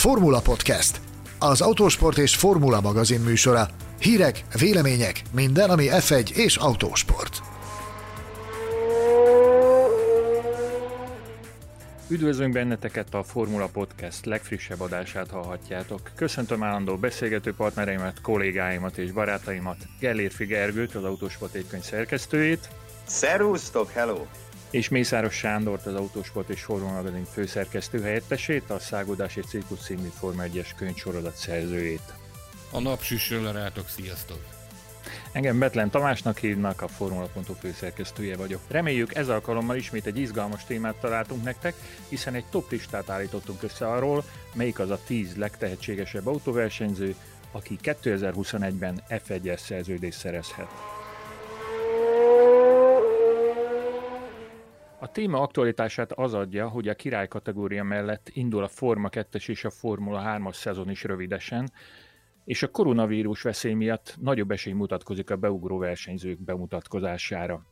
Formula Podcast, az Autósport és Formula magazin műsora. Hírek, vélemények, minden, ami F1 és autósport. Üdvözlünk benneteket, a Formula Podcast legfrissebb adását hallhatjátok. Köszöntöm állandó beszélgető partnereimet, kollégáimat és barátaimat, Gellérfi Gergőt, az Autósport étkönyv szerkesztőjét. Szervusztok, hello! És Mészáros Sándort, az Autósport és Formula magazin főszerkesztő helyettesét, a Szágódás és Cirkusz című Forma 1-es könyvsorozat szerzőjét. A napsüsről lerátok, sziasztok! Engem Betlen Tamásnak hívnak, a Formulapontok főszerkesztője vagyok. Reméljük, ez alkalommal ismét egy izgalmas témát találtunk nektek, hiszen egy top listát állítottunk össze arról, melyik az a 10 legtehetségesebb autóversenyző, aki 2021-ben F1-es szerződést szerezhet. A téma aktualitását az adja, hogy a király kategória mellett indul a Forma 2-es és a Formula 3-as szezon is rövidesen, és a koronavírus veszély miatt nagyobb esély mutatkozik a beugró versenyzők bemutatkozására.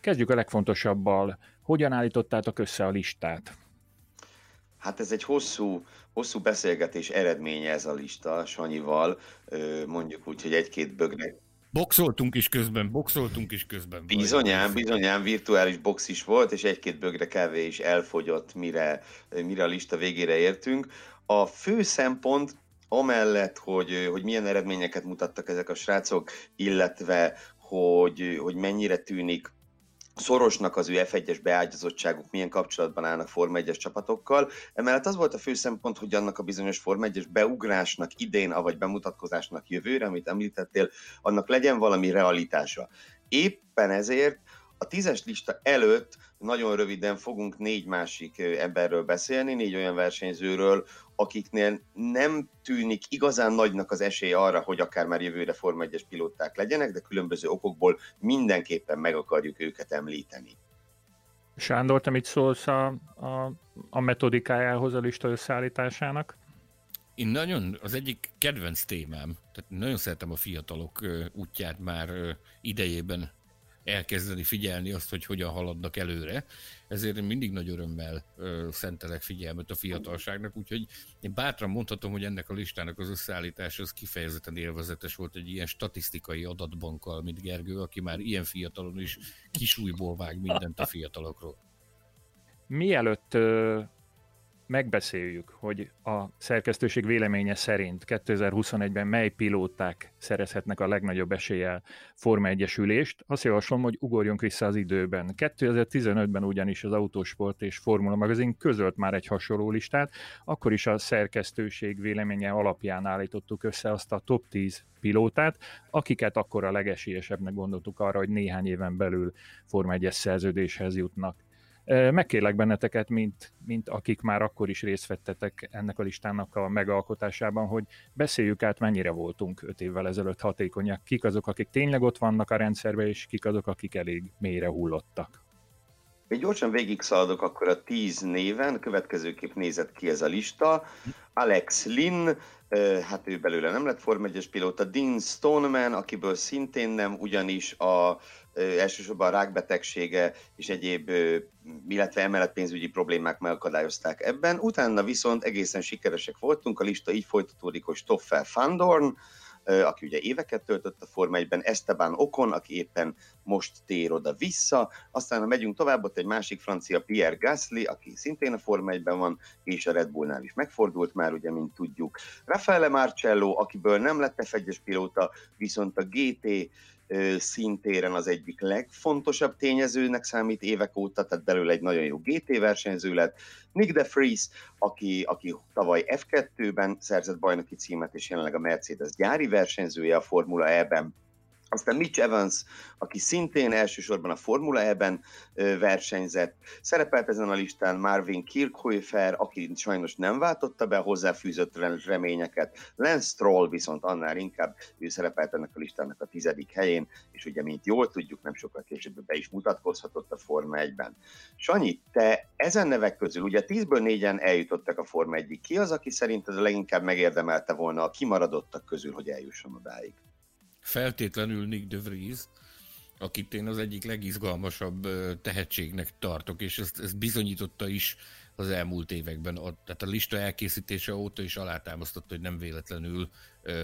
Kezdjük a legfontosabbal. Hogyan állítottátok össze a listát? Hát ez egy hosszú beszélgetés eredménye ez a lista Sanyival, mondjuk úgy, hogy egy-két bögnek. Boxoltunk is közben. Bizonyám, virtuális box is volt, és egy-két bögre kávé is elfogyott, mire a lista végére értünk. A fő szempont amellett, hogy milyen eredményeket mutattak ezek a srácok, illetve hogy mennyire tűnik szorosnak az ő F1-es beágyazottságuk, milyen kapcsolatban állnak Forma 1-es csapatokkal. Emellett az volt a fő szempont, hogy annak a bizonyos Forma 1-es beugrásnak idén, avagy bemutatkozásnak jövőre, amit említettél, annak legyen valami realitása. Éppen ezért a 10-es lista előtt nagyon röviden fogunk 4 másik emberről beszélni, 4 olyan versenyzőről, akiknél nem tűnik igazán nagynak az esély arra, hogy akár már jövőre Forma 1-es pilóták legyenek, de különböző okokból mindenképpen meg akarjuk őket említeni. Sándor, te mit szólsz a metodikájához a lista összeállításának? Én nagyon, az egyik kedvenc témám, tehát nagyon szeretem a fiatalok útját már idejében elkezdeni figyelni azt, hogy hogyan haladnak előre. Ezért én mindig nagy örömmel szentelek figyelmet a fiatalságnak, úgyhogy én bátran mondhatom, hogy ennek a listának az összeállítása az kifejezetten élvezetes volt egy ilyen statisztikai adatbankkal, mint Gergő, aki már ilyen fiatalon is kisújból vág mindent a fiatalokról. Mielőtt megbeszéljük, hogy a szerkesztőség véleménye szerint 2021-ben mely pilóták szerezhetnek a legnagyobb eséllyel Forma 1-es ülést, azt javaslom, hogy ugorjunk vissza az időben. 2015-ben ugyanis az Autósport és Formula magazin közölt már egy hasonló listát, akkor is a szerkesztőség véleménye alapján állítottuk össze azt a top 10 pilótát, akiket akkor a legesélyesebbnek gondoltuk arra, hogy néhány éven belül Forma 1-es szerződéshez jutnak. Megkérlek benneteket, mint akik már akkor is részt vettetek ennek a listának a megalkotásában, hogy beszéljük át, mennyire voltunk 5 évvel ezelőtt hatékonyak, kik azok, akik tényleg ott vannak a rendszerben, és kik azok, akik elég mélyre hullottak. Még gyorsan végigszaladok akkor a 10 néven, következőképp nézett ki ez a lista. Alex Lynn, hát ő belőle nem lett Forma 1-es pilóta, Dean Stoneman, akiből szintén nem, ugyanis elsősorban a rákbetegsége és egyéb, illetve emellett pénzügyi problémák megakadályozták ebben. Utána viszont egészen sikeresek voltunk, a lista így folytatódik, hogy Stoffel van Dorn, aki ugye éveket töltött a Forma 1-ben, Esteban Ocon, aki éppen most tér oda-vissza, aztán ha megyünk tovább, ott egy másik francia, Pierre Gasly, aki szintén a Forma 1-ben van, és a Red Bullnál is megfordult már, ugye, mint tudjuk. Raffaele Marcello, akiből nem lett F1-es pilóta, viszont a GT szintéren az egyik legfontosabb tényezőnek számít évek óta, tehát belőle egy nagyon jó GT versenyző lett. Nick De Vries, aki tavaly F2-ben szerzett bajnoki címet, és jelenleg a Mercedes gyári versenyzője a Formula E-ben. Aztán Mitch Evans, aki szintén elsősorban a Formula E-ben versenyzett. Szerepelt ezen a listán Marvin Kirkhoefer, aki sajnos nem váltotta be a hozzáfűzött reményeket. Lance Stroll viszont annál inkább, ő szerepelt ennek a listának a 10. helyén, és ugye, mint jól tudjuk, nem sokkal később be is mutatkozhatott a Forma 1-ben. Sanyi, te ezen nevek közül, ugye 10-ből 4-en eljutottak a Forma 1-ig. Ki az, aki szerinted leginkább megérdemelte volna a kimaradottak közül, hogy eljusson odáig? Feltétlenül Nick De Vries, akit én az egyik legizgalmasabb tehetségnek tartok, és ezt bizonyította is az elmúlt években. Tehát a lista elkészítése óta is alátámasztotta, hogy nem véletlenül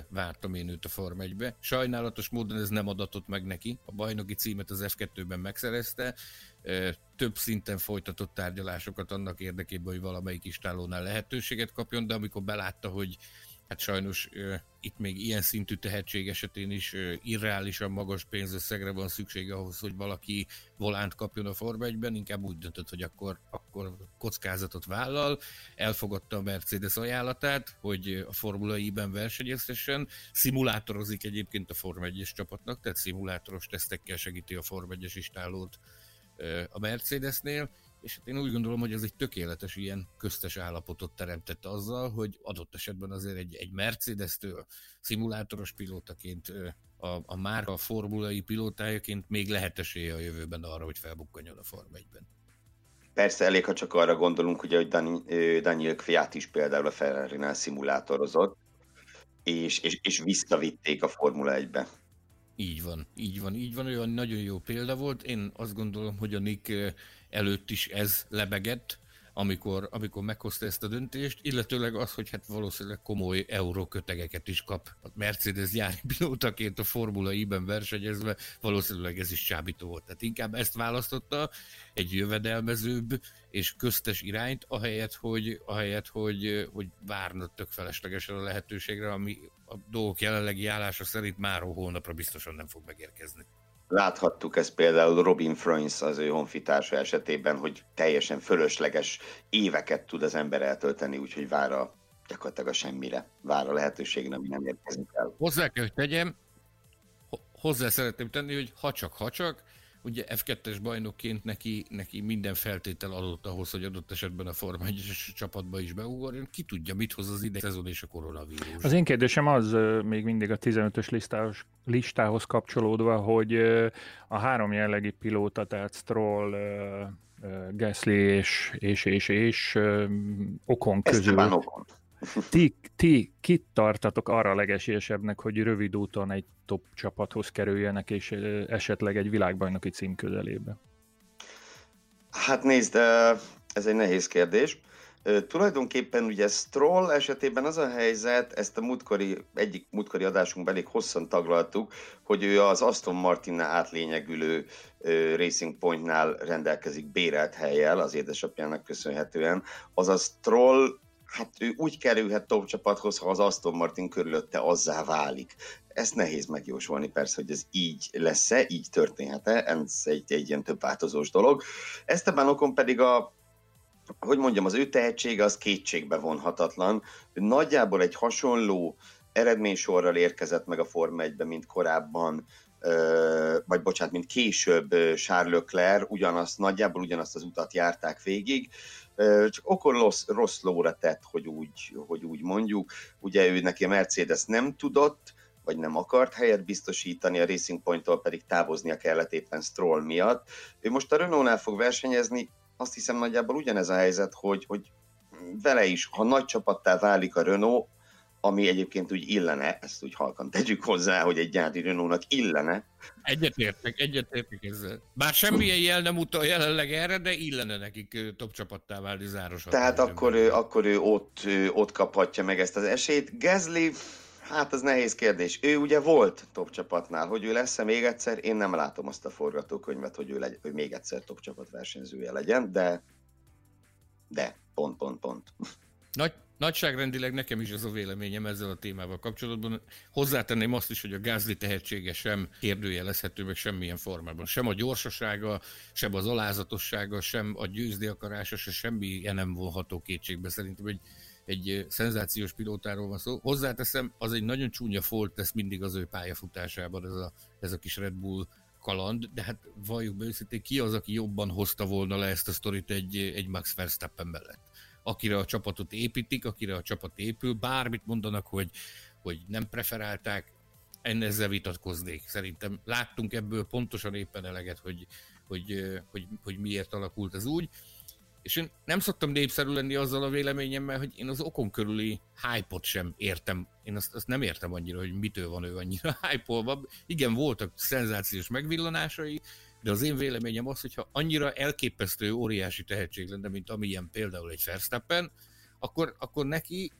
vártam én őt a Form 1-be. Sajnálatos módon ez nem adatott meg neki. A bajnoki címet az F2-ben megszerezte, több szinten folytatott tárgyalásokat annak érdekében, hogy valamelyik istállónál lehetőséget kapjon, de amikor belátta, hogy hát sajnos itt még ilyen szintű tehetség esetén is irreálisan magas pénzösszegre van szüksége ahhoz, hogy valaki volánt kapjon a Forma 1-ben, inkább úgy döntött, hogy akkor kockázatot vállal, elfogadta a Mercedes ajánlatát, hogy a Formula I-ben versenyeztessen, szimulátorozik egyébként a Forma 1-es csapatnak, tehát szimulátoros tesztekkel segíti a Forma 1-es istállót a Mercedesnél, és hát én úgy gondolom, hogy ez egy tökéletes ilyen köztes állapotot teremtett azzal, hogy adott esetben azért egy Mercedes-től szimulátoros pilótaként, a márka formulai pilótájaként még lehet esélye a jövőben arra, hogy felbukkanjon a Forma 1-ben. Persze, elég, ha csak arra gondolunk, ugye, hogy Danyiil Kvjat is például a Ferrari-nál szimulátorozott, és visszavitték a Formula 1-be. Így van, olyan nagyon jó példa volt. Én azt gondolom, hogy a Nick előtt is ez lebegett, amikor meghozta ezt a döntést, illetőleg az, hogy hát valószínűleg komoly eurókötegeket is kap. A Mercedes gyári pilótaként a Formula I-ben versenyezve valószínűleg ez is csábító volt. Tehát inkább ezt választotta, egy jövedelmezőbb és köztes irányt, ahelyett, hogy várna tök feleslegesen a lehetőségre, ami a dolgok jelenlegi állása szerint máról holnapra biztosan nem fog megérkezni. Láthattuk ezt például Robin Freins, az ő honfitársa esetében, hogy teljesen fölösleges éveket tud az ember eltölteni, úgyhogy vár gyakorlatilag a semmire, vár a lehetőségre, ami nem érkezik el. Hozzá kell, hogy tegyem, hozzá szeretném tenni, hogy ha csak, ugye F2-es bajnokként neki minden feltétel adott ahhoz, hogy adott esetben a Forma 1-es csapatba is beugorjon. Ki tudja, mit hoz az idei szezon és a koronavírus. Az én kérdésem az még mindig a 15-ös listához kapcsolódva, hogy a három jellegi pilóta, tehát Stroll, Gasly és Ocon közül. Ti kit tartatok arra legesélyesebbnek, hogy rövid úton egy top csapathoz kerüljenek, és esetleg egy világbajnoki cím közelébe? Hát nézd, ez egy nehéz kérdés. Tulajdonképpen ugye Stroll esetében az a helyzet, ezt a múltkori adásunkban elég hosszan taglaltuk, hogy ő az Aston Martinnál átlényegülő Racing Pointnál rendelkezik bérelt hellyel, az édesapjának köszönhetően. Azaz Stroll, hát ő úgy kerülhet top csapathoz, ha az Aston Martin körülötte azzá válik. Ezt nehéz megjósolni persze, hogy ez így lesz-e, így történhet-e, ez egy ilyen több változós dolog. Esteban Ocon pedig az ő tehetsége az kétségbe vonhatatlan. Ő nagyjából egy hasonló eredménysorral érkezett meg a Forma 1-be, mint korábban, mint később Charles Leclerc, nagyjából ugyanazt az utat járták végig, csak Ocon rossz lóra tett, hogy úgy mondjuk. Ugye ő neki a Mercedes nem tudott, vagy nem akart helyet biztosítani, a Racing Point-tól pedig távoznia kellett éppen Stroll miatt. Ő most a Renault-nál fog versenyezni, azt hiszem nagyjából ugyanez a helyzet, hogy vele is, ha nagy csapattá válik a Renault, ami egyébként úgy illene, ezt úgy halkan tegyük hozzá, hogy egy gyári Renault-nak illene. Egyetértek ezzel. Bár semmilyen jel nem utal jelenleg erre, de illene nekik top csapattá válni zárosan. Tehát akkor ő ott kaphatja meg ezt az esélyt. Gasly, hát az nehéz kérdés. Ő ugye volt top csapatnál, hogy ő lesz-e még egyszer, én nem látom azt a forgatókönyvet, hogy ő még egyszer top csapat versenyzője legyen, de pont. Nagyságrendileg nekem is ez a véleményem ezzel a témával kapcsolatban. Hozzátenném azt is, hogy a Gasly tehetsége sem kérdőjelezhető meg semmilyen formában. Sem a gyorsasága, sem az alázatossága, sem a győzni akarása, sem semmilyen nem vonható kétségbe. Szerintem egy szenzációs pilótáról van szó. Hozzáteszem, az egy nagyon csúnya folt lesz mindig az ő pályafutásában ez a kis Red Bull kaland, de hát valljuk be őszintén, ki az, aki jobban hozta volna le ezt a sztorit egy Max Verstappen mellett? Akire a csapatot építik, akire a csapat épül, bármit mondanak, hogy nem preferálták, én ezzel vitatkoznék. Szerintem láttunk ebből pontosan éppen eleget, hogy miért alakult ez úgy. És én nem szoktam népszerű lenni azzal a véleményemmel, hogy én az Okon körüli hype-ot sem értem. Én azt nem értem annyira, hogy mitől van ő annyira hype-olva. Igen, voltak szenzációs megvillanásai, de az én véleményem az, hogyha annyira elképesztő, óriási tehetség lenne, mint amilyen például egy Verstappen, akkor neki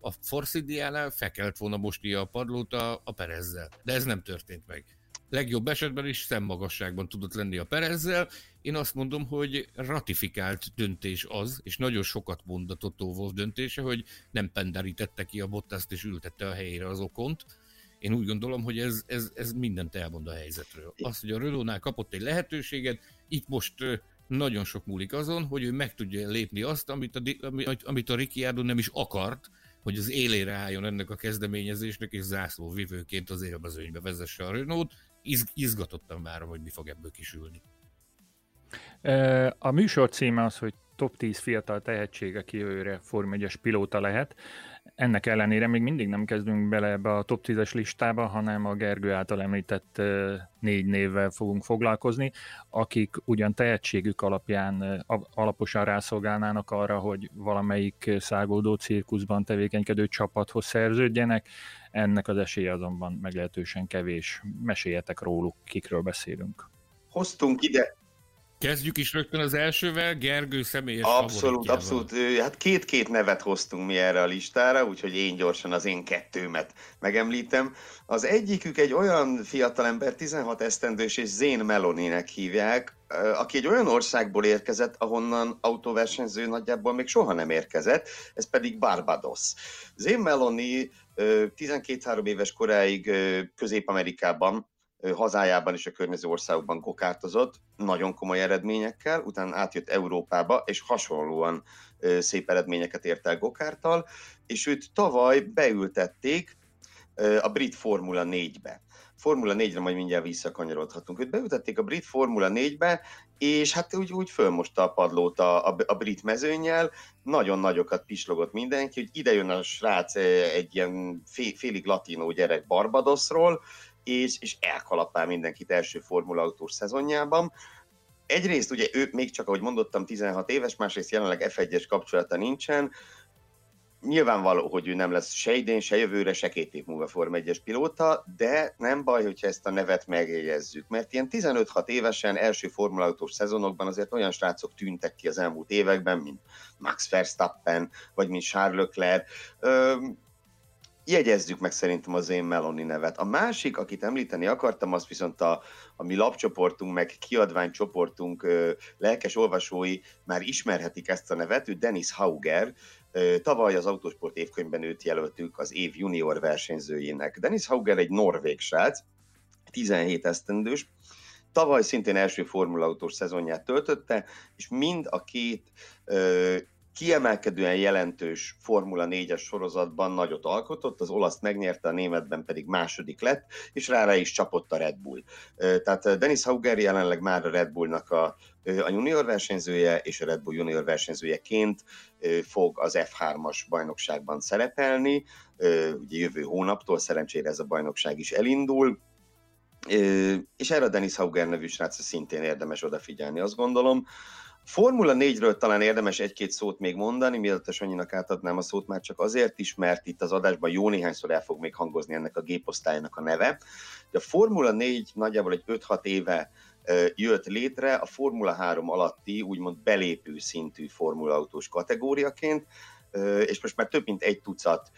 a Force Indiánál fel kellett volna mosnia a padlót a Perezzel. De ez nem történt meg. Legjobb esetben is szemmagasságban tudott lenni a Perezzel. Én azt mondom, hogy ratifikált döntés az, és nagyon sokat mondott Toto Wolff döntése, hogy nem penderítette ki a Bottaszt és ültette a helyére az Okont. Én úgy gondolom, hogy ez mindent elmond a helyzetről. Azt, hogy a Renault-nál kapott egy lehetőséget, itt most nagyon sok múlik azon, hogy ő meg tudja lépni azt, amit a Ricciardo nem is akart, hogy az élére álljon ennek a kezdeményezésnek, és zászlóvivőként az élmezőnybe vezesse a Renault-t. Izgatottan várom, hogy mi fog ebből kisülni. A műsor címe az, hogy top 10 fiatal tehetségek jövőre Form 1-es pilóta lehet. Ennek ellenére még mindig nem kezdünk bele ebbe a top 10-es listába, hanem a Gergő által említett 4 névvel fogunk foglalkozni, akik ugyan tehetségük alapján alaposan rászolgálnának arra, hogy valamelyik száguldó cirkuszban tevékenykedő csapathoz szerződjenek. Ennek az esélye azonban meglehetősen kevés. Meséljetek róluk, kikről beszélünk. Hoztunk ide. Kezdjük is rögtön az elsővel, Gergő személyes favoritjával. Abszolút. Hát két nevet hoztunk mi erre a listára, úgyhogy én gyorsan az én kettőmet megemlítem. Az egyikük egy olyan fiatalember, 16 esztendős, és Zane Maloneynek hívják, aki egy olyan országból érkezett, ahonnan autóversenyző nagyjából még soha nem érkezett, ez pedig Barbados. Zane Maloney 12-3 éves koráig Közép-Amerikában, hazájában és a környező országokban kokártozott, nagyon komoly eredményekkel, utána átjött Európába, és hasonlóan szép eredményeket ért el gokárttal, és őt tavaly beültették a brit Formula 4-be. Formula 4-re majd mindjárt visszakanyarodhatunk. Őt beültették a brit Formula 4-be, és hát úgy fölmosta a padlót a brit mezőnnyel, nagyon nagyokat pislogott mindenki, hogy ide jön a srác, egy ilyen félig latinó gyerek Barbadosról, és elkalapál mindenkit első formulautós szezonjában. Egyrészt ugye ő még csak, ahogy mondottam, 16 éves, másrészt jelenleg F1-es kapcsolata nincsen. Nyilvánvaló, hogy ő nem lesz se idén, se jövőre, se 2 év múlva Form 1-es pilóta, de nem baj, hogyha ezt a nevet megjegyezzük, mert ilyen 15-6 évesen első formulautós szezonokban azért olyan srácok tűntek ki az elmúlt években, mint Max Verstappen, vagy mint Charles Leclerc. Jegyezzük meg szerintem az én Meloni nevet. A másik, akit említeni akartam, az viszont a mi lapcsoportunk, meg kiadványcsoportunk lelkes olvasói már ismerhetik ezt a nevet, ő Dennis Hauger. Tavaly az Autósport évkönyvben őt jelöltük az év junior versenyzőjének. Dennis Hauger egy norvég srác, 17 esztendős, tavaly szintén első formulautós szezonját töltötte, és mind a két kiemelkedően jelentős Formula 4-es sorozatban nagyot alkotott, az olaszt megnyerte, a németben pedig második lett, és rá is csapott a Red Bull. Tehát Dennis Hauger jelenleg már a Red Bullnak a junior versenyzője, és a Red Bull junior versenyzőjeként fog az F3-as bajnokságban szerepelni. Ugye jövő hónaptól szerencsére ez a bajnokság is elindul, és erre a Dennis Hauger nevű srácra szintén érdemes odafigyelni, azt gondolom. Formula 4-ről talán érdemes egy-két szót még mondani, mielőtt a Sanyinak átadnám a szót, már csak azért is, mert itt az adásban jó néhányszor el fog még hangozni ennek a géposztálynak a neve. De a Formula 4 nagyjából egy 5-6 éve jött létre a Formula 3 alatti úgymond belépő szintű formulautós kategóriaként, és most már több mint 1 tucat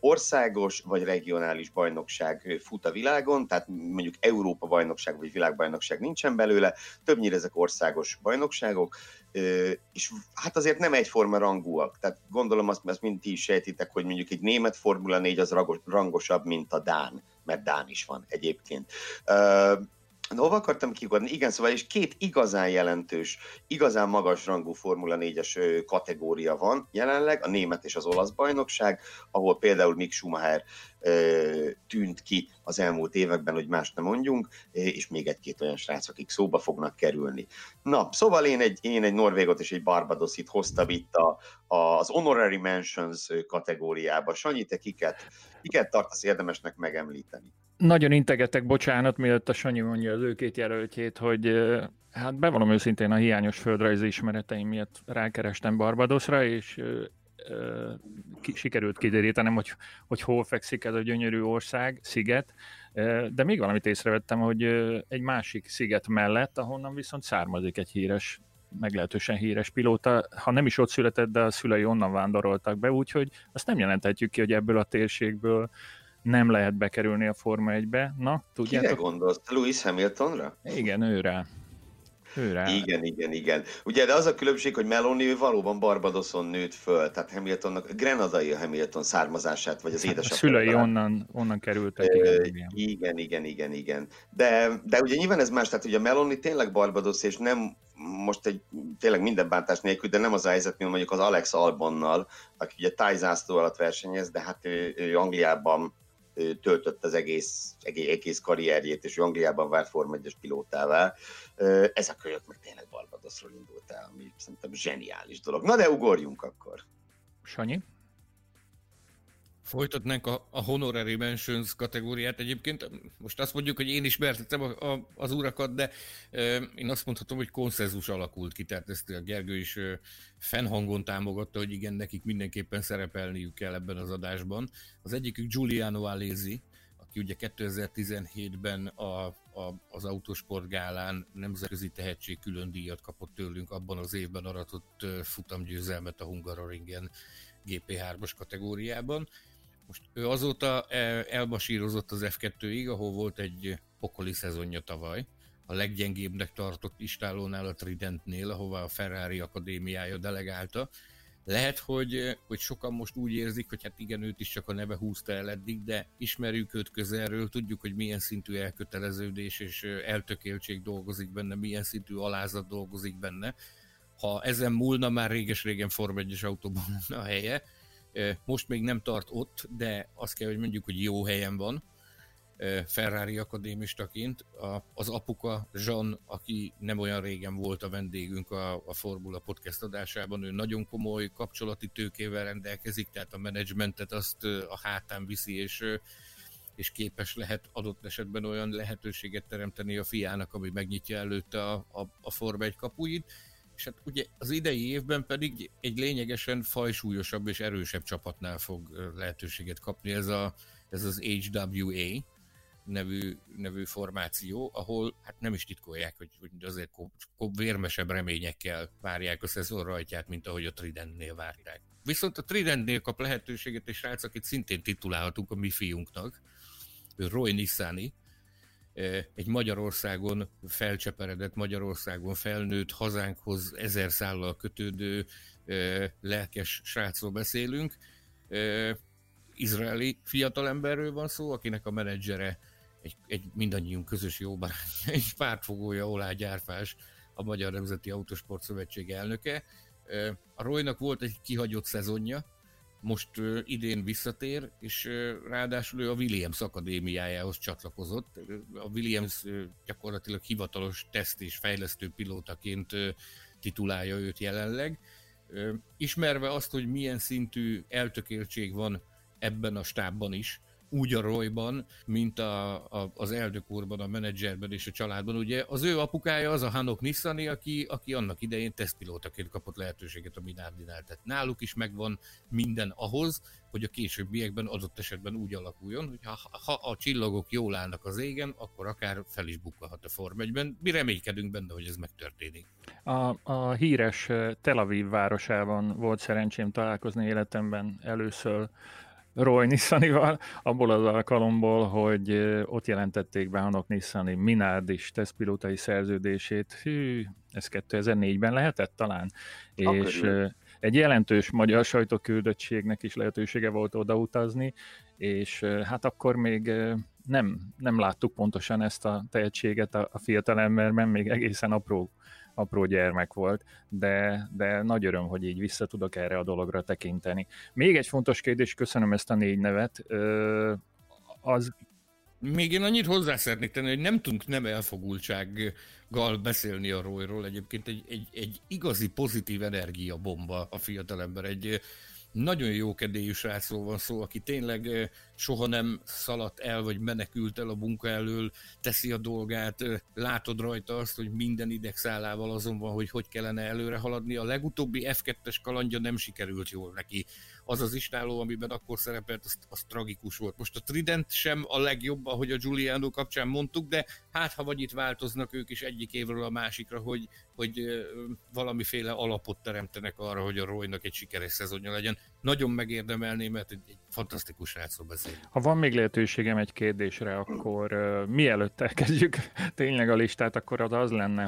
országos vagy regionális bajnokság fut a világon, tehát mondjuk Európa bajnokság vagy világbajnokság nincsen belőle, többnyire ezek országos bajnokságok, és hát azért nem egyforma rangúak, tehát gondolom azt mind ti is sejtitek, hogy mondjuk egy német Formula 4 az rangosabb, mint a dán, mert dán is van egyébként. Hova akartam kiugodni? Igen, szóval és 2 igazán jelentős, igazán magasrangú Formula 4-es kategória van jelenleg, a német és az olasz bajnokság, ahol például Mick Schumacher tűnt ki az elmúlt években, hogy más ne mondjunk, és még 1-2 olyan srác, akik szóba fognak kerülni. Na, szóval én egy norvégot és egy barbadosit hoztam itt az honorary mentions kategóriába. Sanyi, te kiket tartasz érdemesnek megemlíteni? Nagyon integetek, bocsánat, mielőtt a Sanyi mondja az ő két jelöltjét, hogy hát bevallom őszintén, a hiányos földrajzi ismereteim miatt rákerestem Barbadosra, és sikerült kiderítenem, hogy hol fekszik ez a gyönyörű ország, sziget, de még valamit észrevettem, hogy egy másik sziget mellett, ahonnan viszont származik egy híres, meglehetősen híres pilóta, ha nem is ott született, de a szülei onnan vándoroltak be, úgyhogy azt nem jelenthetjük ki, hogy ebből a térségből nem lehet bekerülni a Forma 1-be. Na, tudjátok? Kire gondolsz? Lewis Hamiltonra? Igen, őrá. Igen. Ugye, de az a különbség, hogy Maloney valóban Barbadoson nőtt föl, tehát Hamiltonnak, grenadai a Hamilton származását, vagy az édesapja. A szülei onnan kerültek. Igen. De ugye nyilván ez más, tehát ugye Maloney tényleg Barbados, és nem most egy tényleg minden bántás nélkül, de nem az a helyzet, mint mondjuk az Alex Albonnal, aki ugye táj zászló alatt versenyez, de hát ő Angliában töltött az egész karrierjét, és Angliában vált Forma 1-es pilótává. Ez a kölyök meg tényleg Barbadosról indult el, ami szerintem zseniális dolog. Na de ugorjunk akkor. Sanyi? Folytatnánk a Honorary Mentions kategóriát egyébként. Most azt mondjuk, hogy én ismertettem az urakat, de én azt mondhatom, hogy konszenzus alakult ki, tehát ezt a Gergő is fennhangon támogatta, hogy igen, nekik mindenképpen szerepelniük kell ebben az adásban. Az egyikük Giuliano Alesi, aki ugye 2017-ben az Autósport Gálán nemzetközi tehetség külön díjat kapott tőlünk, abban az évben aratott futamgyőzelmet a Hungaroringen GP3-as kategóriában. Most ő azóta elbasírozott az F2-ig, ahol volt egy pokoli szezonja tavaly. A leggyengébbnek tartott istálónál, a Tridentnél, ahová a Ferrari akadémiája delegálta. Lehet, hogy sokan most úgy érzik, hogy hát igen, őt is csak a neve húzta el eddig, de ismerjük őt közelről, tudjuk, hogy milyen szintű elköteleződés és eltökéltség dolgozik benne, milyen szintű alázat dolgozik benne. Ha ezen múlna, már réges-régen Forma 1-es autóban lenne a helye. Most még nem tart ott, de azt kell, hogy mondjuk, hogy jó helyen van Ferrari akadémistaként. Az apuka, Jehan, aki nem olyan régen volt a vendégünk a Formula Podcast adásában, ő nagyon komoly kapcsolati tőkével rendelkezik, tehát a menedzsmentet azt a hátán viszi, és képes lehet adott esetben olyan lehetőséget teremteni a fiának, ami megnyitja előtte a Forma 1 kapuit. És hát ugye az idei évben pedig egy lényegesen fajsúlyosabb és erősebb csapatnál fog lehetőséget kapni ez az HWA nevű formáció, ahol hát nem is titkolják, hogy azért vérmesebb reményekkel várják a szezon rajtját, mint ahogy a Tridentnél várták. Viszont a Tridentnél kap lehetőséget egy srác, akit szintén titulálhatunk a mi fiunknak, Roy Nissany, egy Magyarországon felcseperedett, Magyarországon felnőtt, hazánkhoz ezer szállal kötődő lelkes srácról beszélünk. Izraeli fiatalemberről van szó, akinek a menedzsere egy mindannyiunk közös jó barátja, egy pártfogója, Olá Gyárfás, a Magyar Nemzeti Autósport Szövetség elnöke. A Roynak volt egy kihagyott szezonja, most idén visszatér, és ráadásul ő a Williams akadémiájához csatlakozott. A Williams gyakorlatilag hivatalos teszt és fejlesztő pilótaként titulálja őt jelenleg. Ismerve azt, hogy milyen szintű eltökéltség van ebben a stábban is, úgy a Royban, mint az elnök úrban, a menedzserben és a családban. Ugye az ő apukája az a Chanoch Nissany, aki annak idején tesztpilótaként kapott lehetőséget a Minardinál. Tehát náluk is megvan minden ahhoz, hogy a későbbiekben adott esetben úgy alakuljon, hogy ha a csillagok jól állnak az égen, akkor akár fel is bukkanhat a Forma 1-ben. Mi reménykedünk benne, hogy ez megtörténik. A híres Tel Aviv városában volt szerencsém találkozni életemben először Roy Nissanyval, abból az alkalomból, hogy ott jelentették be Chanoch Nissany Minardis tesztpilótai szerződését. Hű, ez 2004-ben lehetett talán? Akkor és jön. Egy jelentős magyar sajtóküldöttségnek is lehetősége volt odautazni, és hát akkor még nem láttuk pontosan ezt a tehetséget a fiatalemberben, még egészen apró gyermek volt, de nagy öröm, hogy így vissza tudok erre a dologra tekinteni. Még egy fontos kérdés, köszönöm ezt a 4 nevet. Még én annyit hozzá szeretnék tenni, hogy nem tudunk nem elfogultsággal beszélni a Royról. Egyébként egy igazi pozitív energiabomba a fiatalember, egy nagyon jó kedélyű srácról van szó, aki tényleg soha nem szaladt el, vagy menekült el a munka elől, teszi a dolgát, látod rajta azt, hogy minden idegszálával azon van, hogy hogy kellene előre haladni. A legutóbbi F2-es kalandja nem sikerült jól neki. Az az istálló, amiben akkor szerepelt, az tragikus volt. Most a Trident sem a legjobb, ahogy a Giuliano kapcsán mondtuk, de hát ha vagy itt változnak ők is egyik évről a másikra, hogy valamiféle alapot teremtenek arra, hogy a Roynak egy sikeres szezonja legyen. Nagyon megérdemelné, mert egy fantasztikus rácról beszél. Ha van még lehetőségem egy kérdésre, akkor mielőtt elkezdjük tényleg a listát, akkor az lenne,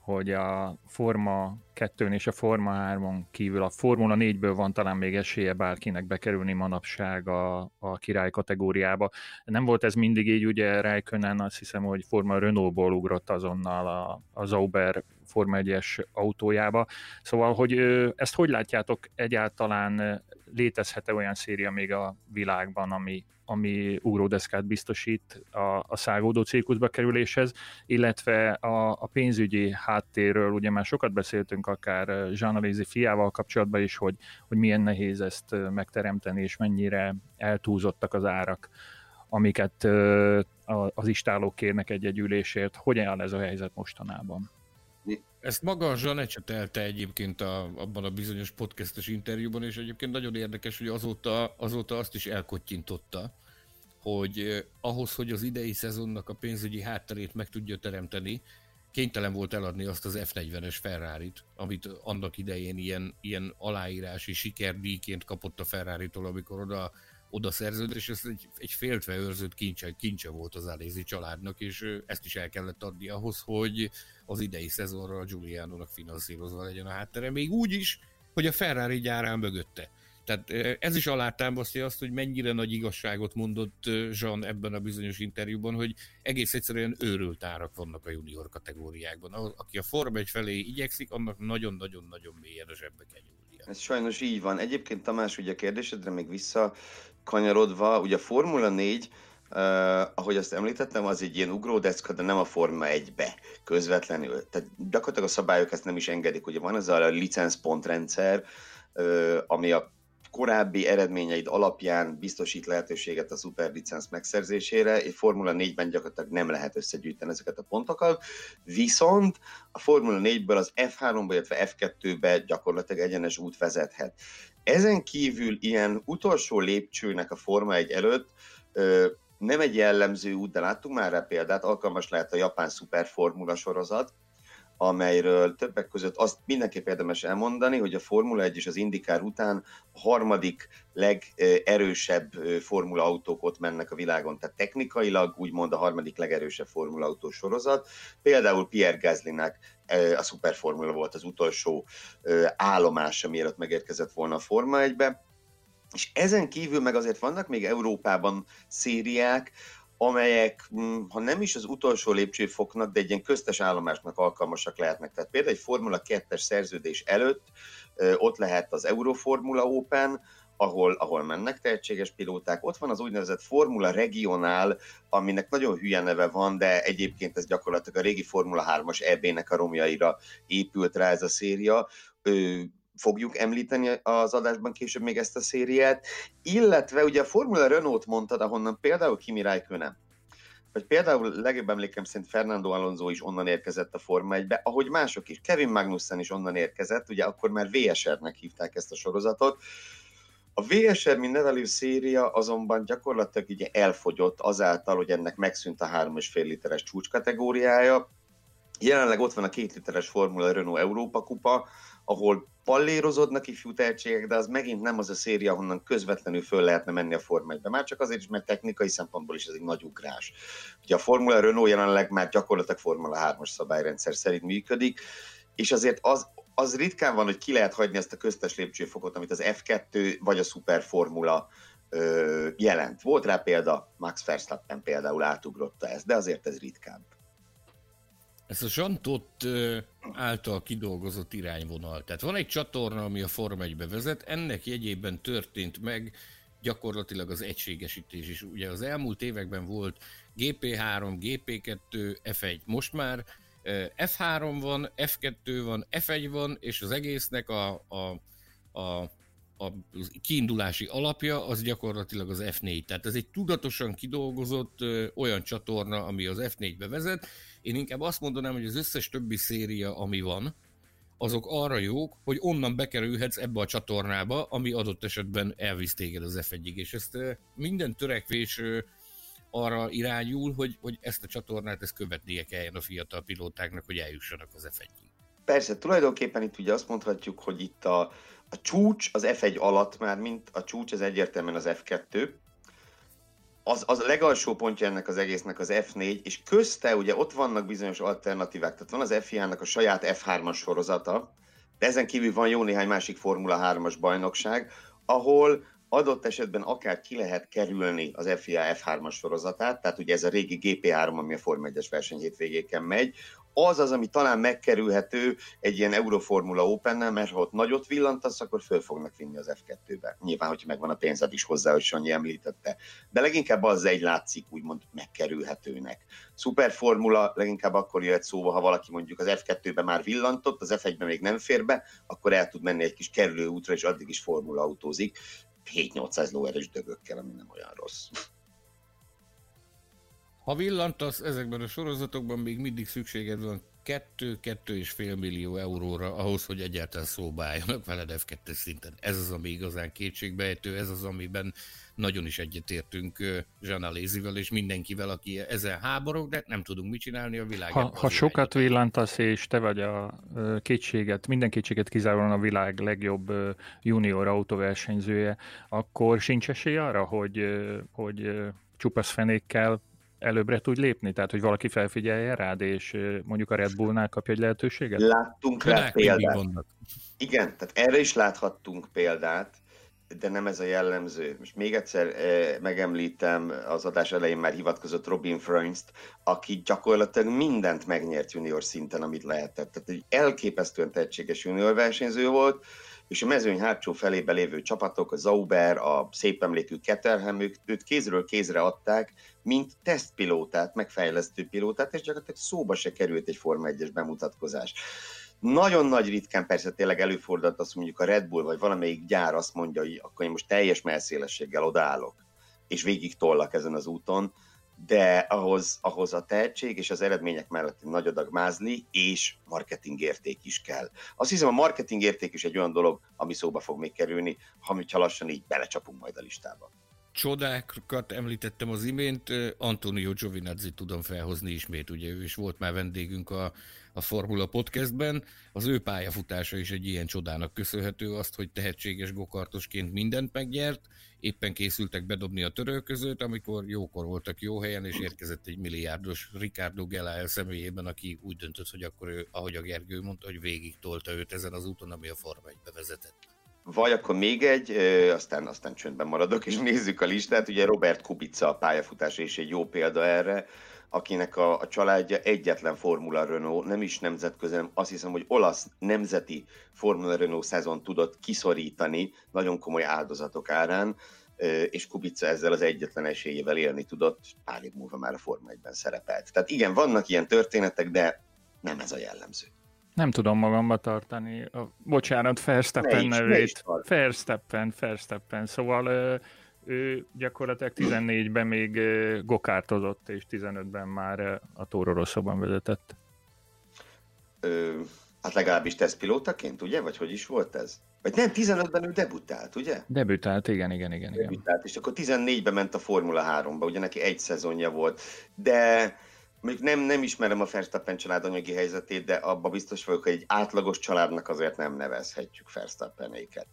hogy a Forma 2-n és a Forma 3-on kívül a Formula 4-ből van talán még esélye bárkinek bekerülni manapság a király kategóriába. Nem volt ez mindig így, ugye Räikkönen azt hiszem, hogy Forma Renault-ból ugrott azonnal a Sauber Forma 1-es autójába. Szóval, hogy ezt hogy látjátok, egyáltalán létezhet-e olyan széria még a világban, ami ugródeszkát biztosít a szágódó cirkuszba kerüléshez, illetve a pénzügyi háttérről, ugye már sokat beszéltünk akár John Alesi fiával kapcsolatban is, hogy milyen nehéz ezt megteremteni, és mennyire eltúlzottak az árak, amiket az istálók kérnek egy-egy ülésért. Hogy áll ez a helyzet mostanában? Ezt maga a Zsane csetelte egyébként abban a bizonyos podcastes interjúban, és egyébként nagyon érdekes, hogy azóta azt is elkottyintotta, hogy ahhoz, hogy az idei szezonnak a pénzügyi hátterét meg tudja teremteni, kénytelen volt eladni azt az F40-es Ferrarit, amit annak idején ilyen aláírási sikerdíjként kapott a Ferraritól, amikor oda szerződött, és ez egy féltve őrzött kincse volt az Alesi családnak, és ezt is el kellett adni ahhoz, hogy az idei szezonra a Giulianónak finanszírozva legyen a háttere, még úgy is, hogy a Ferrari gyárán mögötte. Tehát ez is alátámasztja azt, hogy mennyire nagy igazságot mondott Jean ebben a bizonyos interjúban, hogy egész egyszerűen őrült árak vannak a junior kategóriákban. Aki a Forma 1 felé igyekszik, annak nagyon-nagyon-nagyon mélyen a zsebbe kell nyúlnia. Ez sajnos így van. Egyébként Tamás, ugye a kérdésedre még visszakanyarodva, ugye a Formula 4, ahogy azt említettem, az egy ilyen ugródeszka, de nem a Forma 1-be közvetlenül. Tehát gyakorlatilag a szabályok ezt nem is engedik. Ugye van ez a licencpontrendszer, ami a korábbi eredményeid alapján biztosít lehetőséget a szuperlicenc megszerzésére, és Formula 4-ben gyakorlatilag nem lehet összegyűjteni ezeket a pontokat, viszont a Formula 4-ből az F3-ba, illetve F2-be gyakorlatilag egyenes út vezethet. Ezen kívül ilyen utolsó lépcsőnek a Forma 1 előtt nem egy jellemző út, de láttunk már rá példát, alkalmas lehet a japán Superformula sorozat, amelyről többek között azt mindenképp érdemes elmondani, hogy a Formula 1 és az IndyCar után a harmadik legerősebb Formula autók ott mennek a világon, tehát technikailag úgymond a harmadik legerősebb Formula autó sorozat. Például Pierre Gaslynek a Superformula volt az utolsó állomása, mielőtt megérkezett volna a Forma 1-be. És ezen kívül meg azért vannak még Európában szériák, amelyek, ha nem is az utolsó lépcsőfoknak, de egy ilyen köztes állomásnak alkalmasak lehetnek. Tehát például egy Formula 2-es szerződés előtt ott lehet az Euroformula Open, ahol mennek tehetséges pilóták. Ott van az úgynevezett Formula Regionál, aminek nagyon hülye neve van, de egyébként ez gyakorlatilag a régi Formula 3-as EB-nek a romjaira épült rá ez a széria. Fogjuk említeni az adásban később még ezt a szériát, illetve ugye a Formula Renault mondtad, ahonnan például Kimi Räikkönen, vagy például legjobb emlékem szerint Fernando Alonso is onnan érkezett a Forma 1-be, ahogy mások is, Kevin Magnussen is onnan érkezett, ugye akkor már VSR-nek hívták ezt a sorozatot. A VSR, mint nevelő széria azonban gyakorlatilag ugye elfogyott azáltal, hogy ennek megszűnt a 3,5 literes csúcskategóriája. Jelenleg ott van a 2 literes Formula Renault Európa kupa, ahol pallérozódnak ifjú tehetségek, de az megint nem az a széria, ahonnan közvetlenül föl lehetne menni a Forma 1-be. Már csak azért is, mert technikai szempontból is ez egy nagy ugrás. Ugye a Formula Renault jelenleg már gyakorlatilag Formula 3-as szabályrendszer szerint működik, és azért az ritkán van, hogy ki lehet hagyni ezt a köztes lépcsőfokot, amit az F2 vagy a Superformula jelent. Volt rá példa, Max Verstappen például átugrotta ezt, de azért ez ritkább. Ez a Zsantott által kidolgozott irányvonal. Tehát van egy csatorna, ami a Forma 1-be vezet, ennek jegyében történt meg gyakorlatilag az egységesítés is. Ugye az elmúlt években volt GP3, GP2, F1. Most már F3 van, F2 van, F1 van, és az egésznek a a kiindulási alapja az gyakorlatilag az F4. Tehát ez egy tudatosan kidolgozott olyan csatorna, ami az F4-be vezet. Én inkább azt mondanám, hogy az összes többi széria, ami van, azok arra jók, hogy onnan bekerülhetsz ebbe a csatornába, ami adott esetben elvisz téged az F1-ig. És ezt minden törekvés arra irányul, hogy ezt a csatornát követnie kelljen a fiatal pilótáknak, hogy eljussanak az F1-ig. Persze, tulajdonképpen itt ugye azt mondhatjuk, hogy itt a csúcs az F1 alatt már, mint a csúcs az egyértelműen az F2. Az a legalsó pontja ennek az egésznek az F4, és közte ugye ott vannak bizonyos alternatívák. Tehát van az FIA-nak a saját F3-as sorozata, de ezen kívül van jó néhány másik Formula 3-as bajnokság, ahol adott esetben akár ki lehet kerülni az FIA F3-as sorozatát, tehát ugye ez a régi GP3, ami a Forma 1-es versenyhétvégéken megy, az, ami talán megkerülhető egy ilyen Euroformula Open-nel, mert ha ott nagyot villantasz, akkor föl fognak vinni az F2-be. Nyilván, hogyha megvan a pénzed is hozzá, hogy Sanyi említette. De leginkább az egy látszik úgymond megkerülhetőnek. Superformula leginkább akkor jöhet szóba, ha valaki mondjuk az F2-be már villantott, az F1-be még nem fér be, akkor el tud menni egy kis kerülő útra, és addig is formula autózik. 7-800 lóerős dögökkel, ami nem olyan rossz. Ha villantasz, ezekben a sorozatokban még mindig szükséged van 2-2,5 millió euróra ahhoz, hogy egyáltalán szóba álljanak veled F2-es szinten. Ez az, ami igazán kétségbejtő, ez az, amiben nagyon is egyetértünk John Alesivel és mindenkivel, aki ezen háborog, de nem tudunk mit csinálni a világban. Ha sokat villantasz, és te vagy a kétséget, minden kétséget kizáróan a világ legjobb junior autóversenyzője, akkor sincs esély arra, hogy csupasz fenékkel előbbre tudj lépni? Tehát, hogy valaki felfigyelje rád, és mondjuk a Red Bullnál kapja egy lehetőséget? Láttunk rá példát. Igen, tehát erre is láthattunk példát, de nem ez a jellemző. Most még egyszer megemlítem, az adás elején már hivatkozott Robin Freunst, aki gyakorlatilag mindent megnyert junior szinten, amit lehetett. Tehát egy elképesztően tehetséges junior versenyző volt, és a mezőny hátsó felébe lévő csapatok, a Sauber, a szép emlékű Caterham, őt kézről kézre adták, mint tesztpilótát, meg fejlesztő pilótát, és gyakorlatilag szóba se került egy Forma 1-es bemutatkozás. Nagyon nagy ritkán persze tényleg előfordult az, mondjuk a Red Bull, vagy valamelyik gyár azt mondja, hogy akkor én most teljes melszélességgel odaállok, és végig tollak ezen az úton, de ahhoz a tehetség és az eredmények mellett egy nagy adag mázli és marketingérték is kell. Azt hiszem, a marketingérték is egy olyan dolog, ami szóba fog még kerülni, ha lassan így belecsapunk majd a listába. Csodákat említettem az imént, Antonio Giovinazzi tudom felhozni ismét, ugye ő is volt már vendégünk a Formula Podcastben, az ő pályafutása is egy ilyen csodának köszönhető, azt, hogy tehetséges gokartosként mindent megnyert, éppen készültek bedobni a törölközőt, amikor jókor voltak jó helyen, és érkezett egy milliárdos Ricardo Gelál személyében, aki úgy döntött, hogy akkor ő, ahogy a Gergő mondta, hogy végig tolta őt ezen az úton, ami a Forma 1-be vezetett. Vagy akkor még egy, aztán csöndben maradok, és nézzük a listát. Ugye Robert Kubica pályafutása is egy jó példa erre, akinek a családja egyetlen Formula Renault, nem is nemzetközi, hanem azt hiszem, hogy olasz nemzeti Formula Renault szezon tudott kiszorítani nagyon komoly áldozatok árán, és Kubica ezzel az egyetlen esélyével élni tudott, pár év múlva már a Forma 1-ben szerepelt. Tehát igen, vannak ilyen történetek, de nem ez a jellemző. Nem tudom magamba tartani Verstappen nevét. Verstappen. Szóval ő gyakorlatilag 14-ben még gokártozott, és 15-ben már a Toro Rossóban vezetett. Hát legalábbis tesztpilótaként, ugye? Vagy hogy is volt ez? Vagy nem, 15-ben ő debütált, ugye? Debütált, igen. Debütált, és akkor 14-ben ment a Formula 3-ba, ugye neki egy szezonja volt. De... Mondjuk nem ismerem a Verstappen család anyagi helyzetét, de abban biztos vagyok, hogy egy átlagos családnak azért nem nevezhetjük Verstappenéket.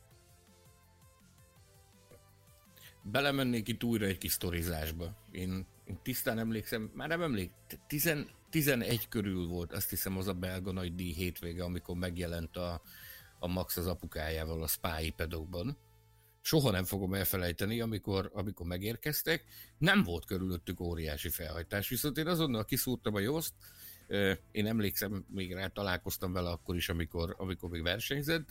Belemennék itt újra egy kis sztorizásba. Én tisztán emlékszem, már nem emlékszem, 11 körül volt, azt hiszem az a belga nagy díj hétvége, amikor megjelent a Max az apukájával a Spa-i pedokban. Soha nem fogom elfelejteni, amikor megérkeztek, nem volt körülöttük óriási felhajtás, viszont én azonnal kiszúrtam a Joszt, én emlékszem, még rá találkoztam vele akkor is, amikor még versenyzett,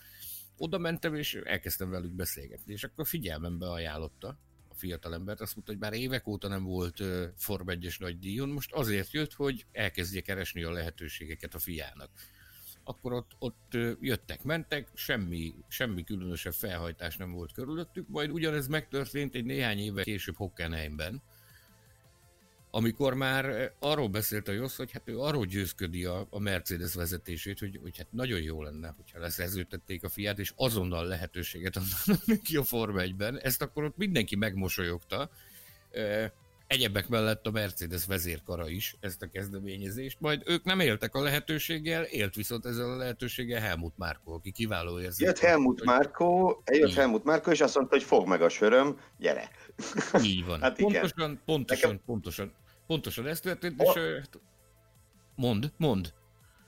oda mentem és elkezdtem velük beszélgetni, és akkor figyelmembe ajánlotta a fiatalembert, azt mondta, hogy bár évek óta nem volt Form 1-es nagy díjon, most azért jött, hogy elkezdje keresni a lehetőségeket a fiának. akkor ott jöttek-mentek, semmi különösebb felhajtás nem volt körülöttük, majd ugyanez megtörtént egy néhány évvel később Hockenheimben, amikor már arról beszélt a Jossz, hogy hát ő arról győzködi a Mercedes vezetését, hogy hát nagyon jó lenne, hogyha leszerződtették a Fiát, és azonnal lehetőséget adnak ki a Forma 1-ben. Ezt akkor ott mindenki megmosolyogta. Egyebek mellett a Mercedes vezérkara is ezt a kezdeményezést. Majd ők nem éltek a lehetőséggel, élt viszont ezzel a lehetőséggel Helmut Márkó, aki kiváló érzékel. Jött Helmut Márkó, és azt mondta, hogy fogd meg a söröm, gyere. Így van. Hát pontosan ez történt, és mondd.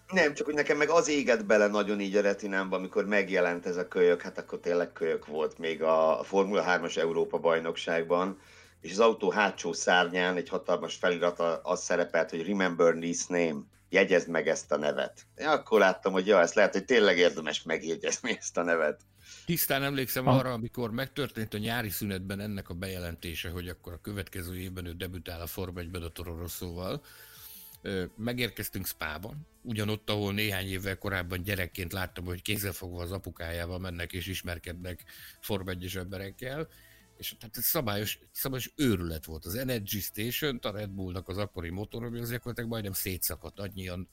Nem, csak hogy nekem meg az éget bele nagyon így a retinámba, amikor megjelent ez a kölyök, hát akkor tényleg kölyök volt még a Formula 3-as Európa-bajnokságban, és az autó hátsó szárnyán egy hatalmas felirat az szerepelt, hogy Remember this name, jegyezd meg ezt a nevet. Én akkor láttam, hogy ezt lehet, hogy tényleg érdemes megjegyezni ezt a nevet. Tisztán emlékszem arra, amikor megtörtént a nyári szünetben ennek a bejelentése, hogy akkor a következő évben ő debütál a Forma 1-ben a Toro Rossóval. Megérkeztünk Spában, ugyanott, ahol néhány évvel korábban gyerekként láttam, hogy kézzelfogva az apukájával mennek és ismerkednek Forma 1-es emberekkel, és tehát ez szabályos őrület volt. Az Energy Station, a Red Bullnak az akkori motor, ami az gyakorlatilag majdnem szétszakadt,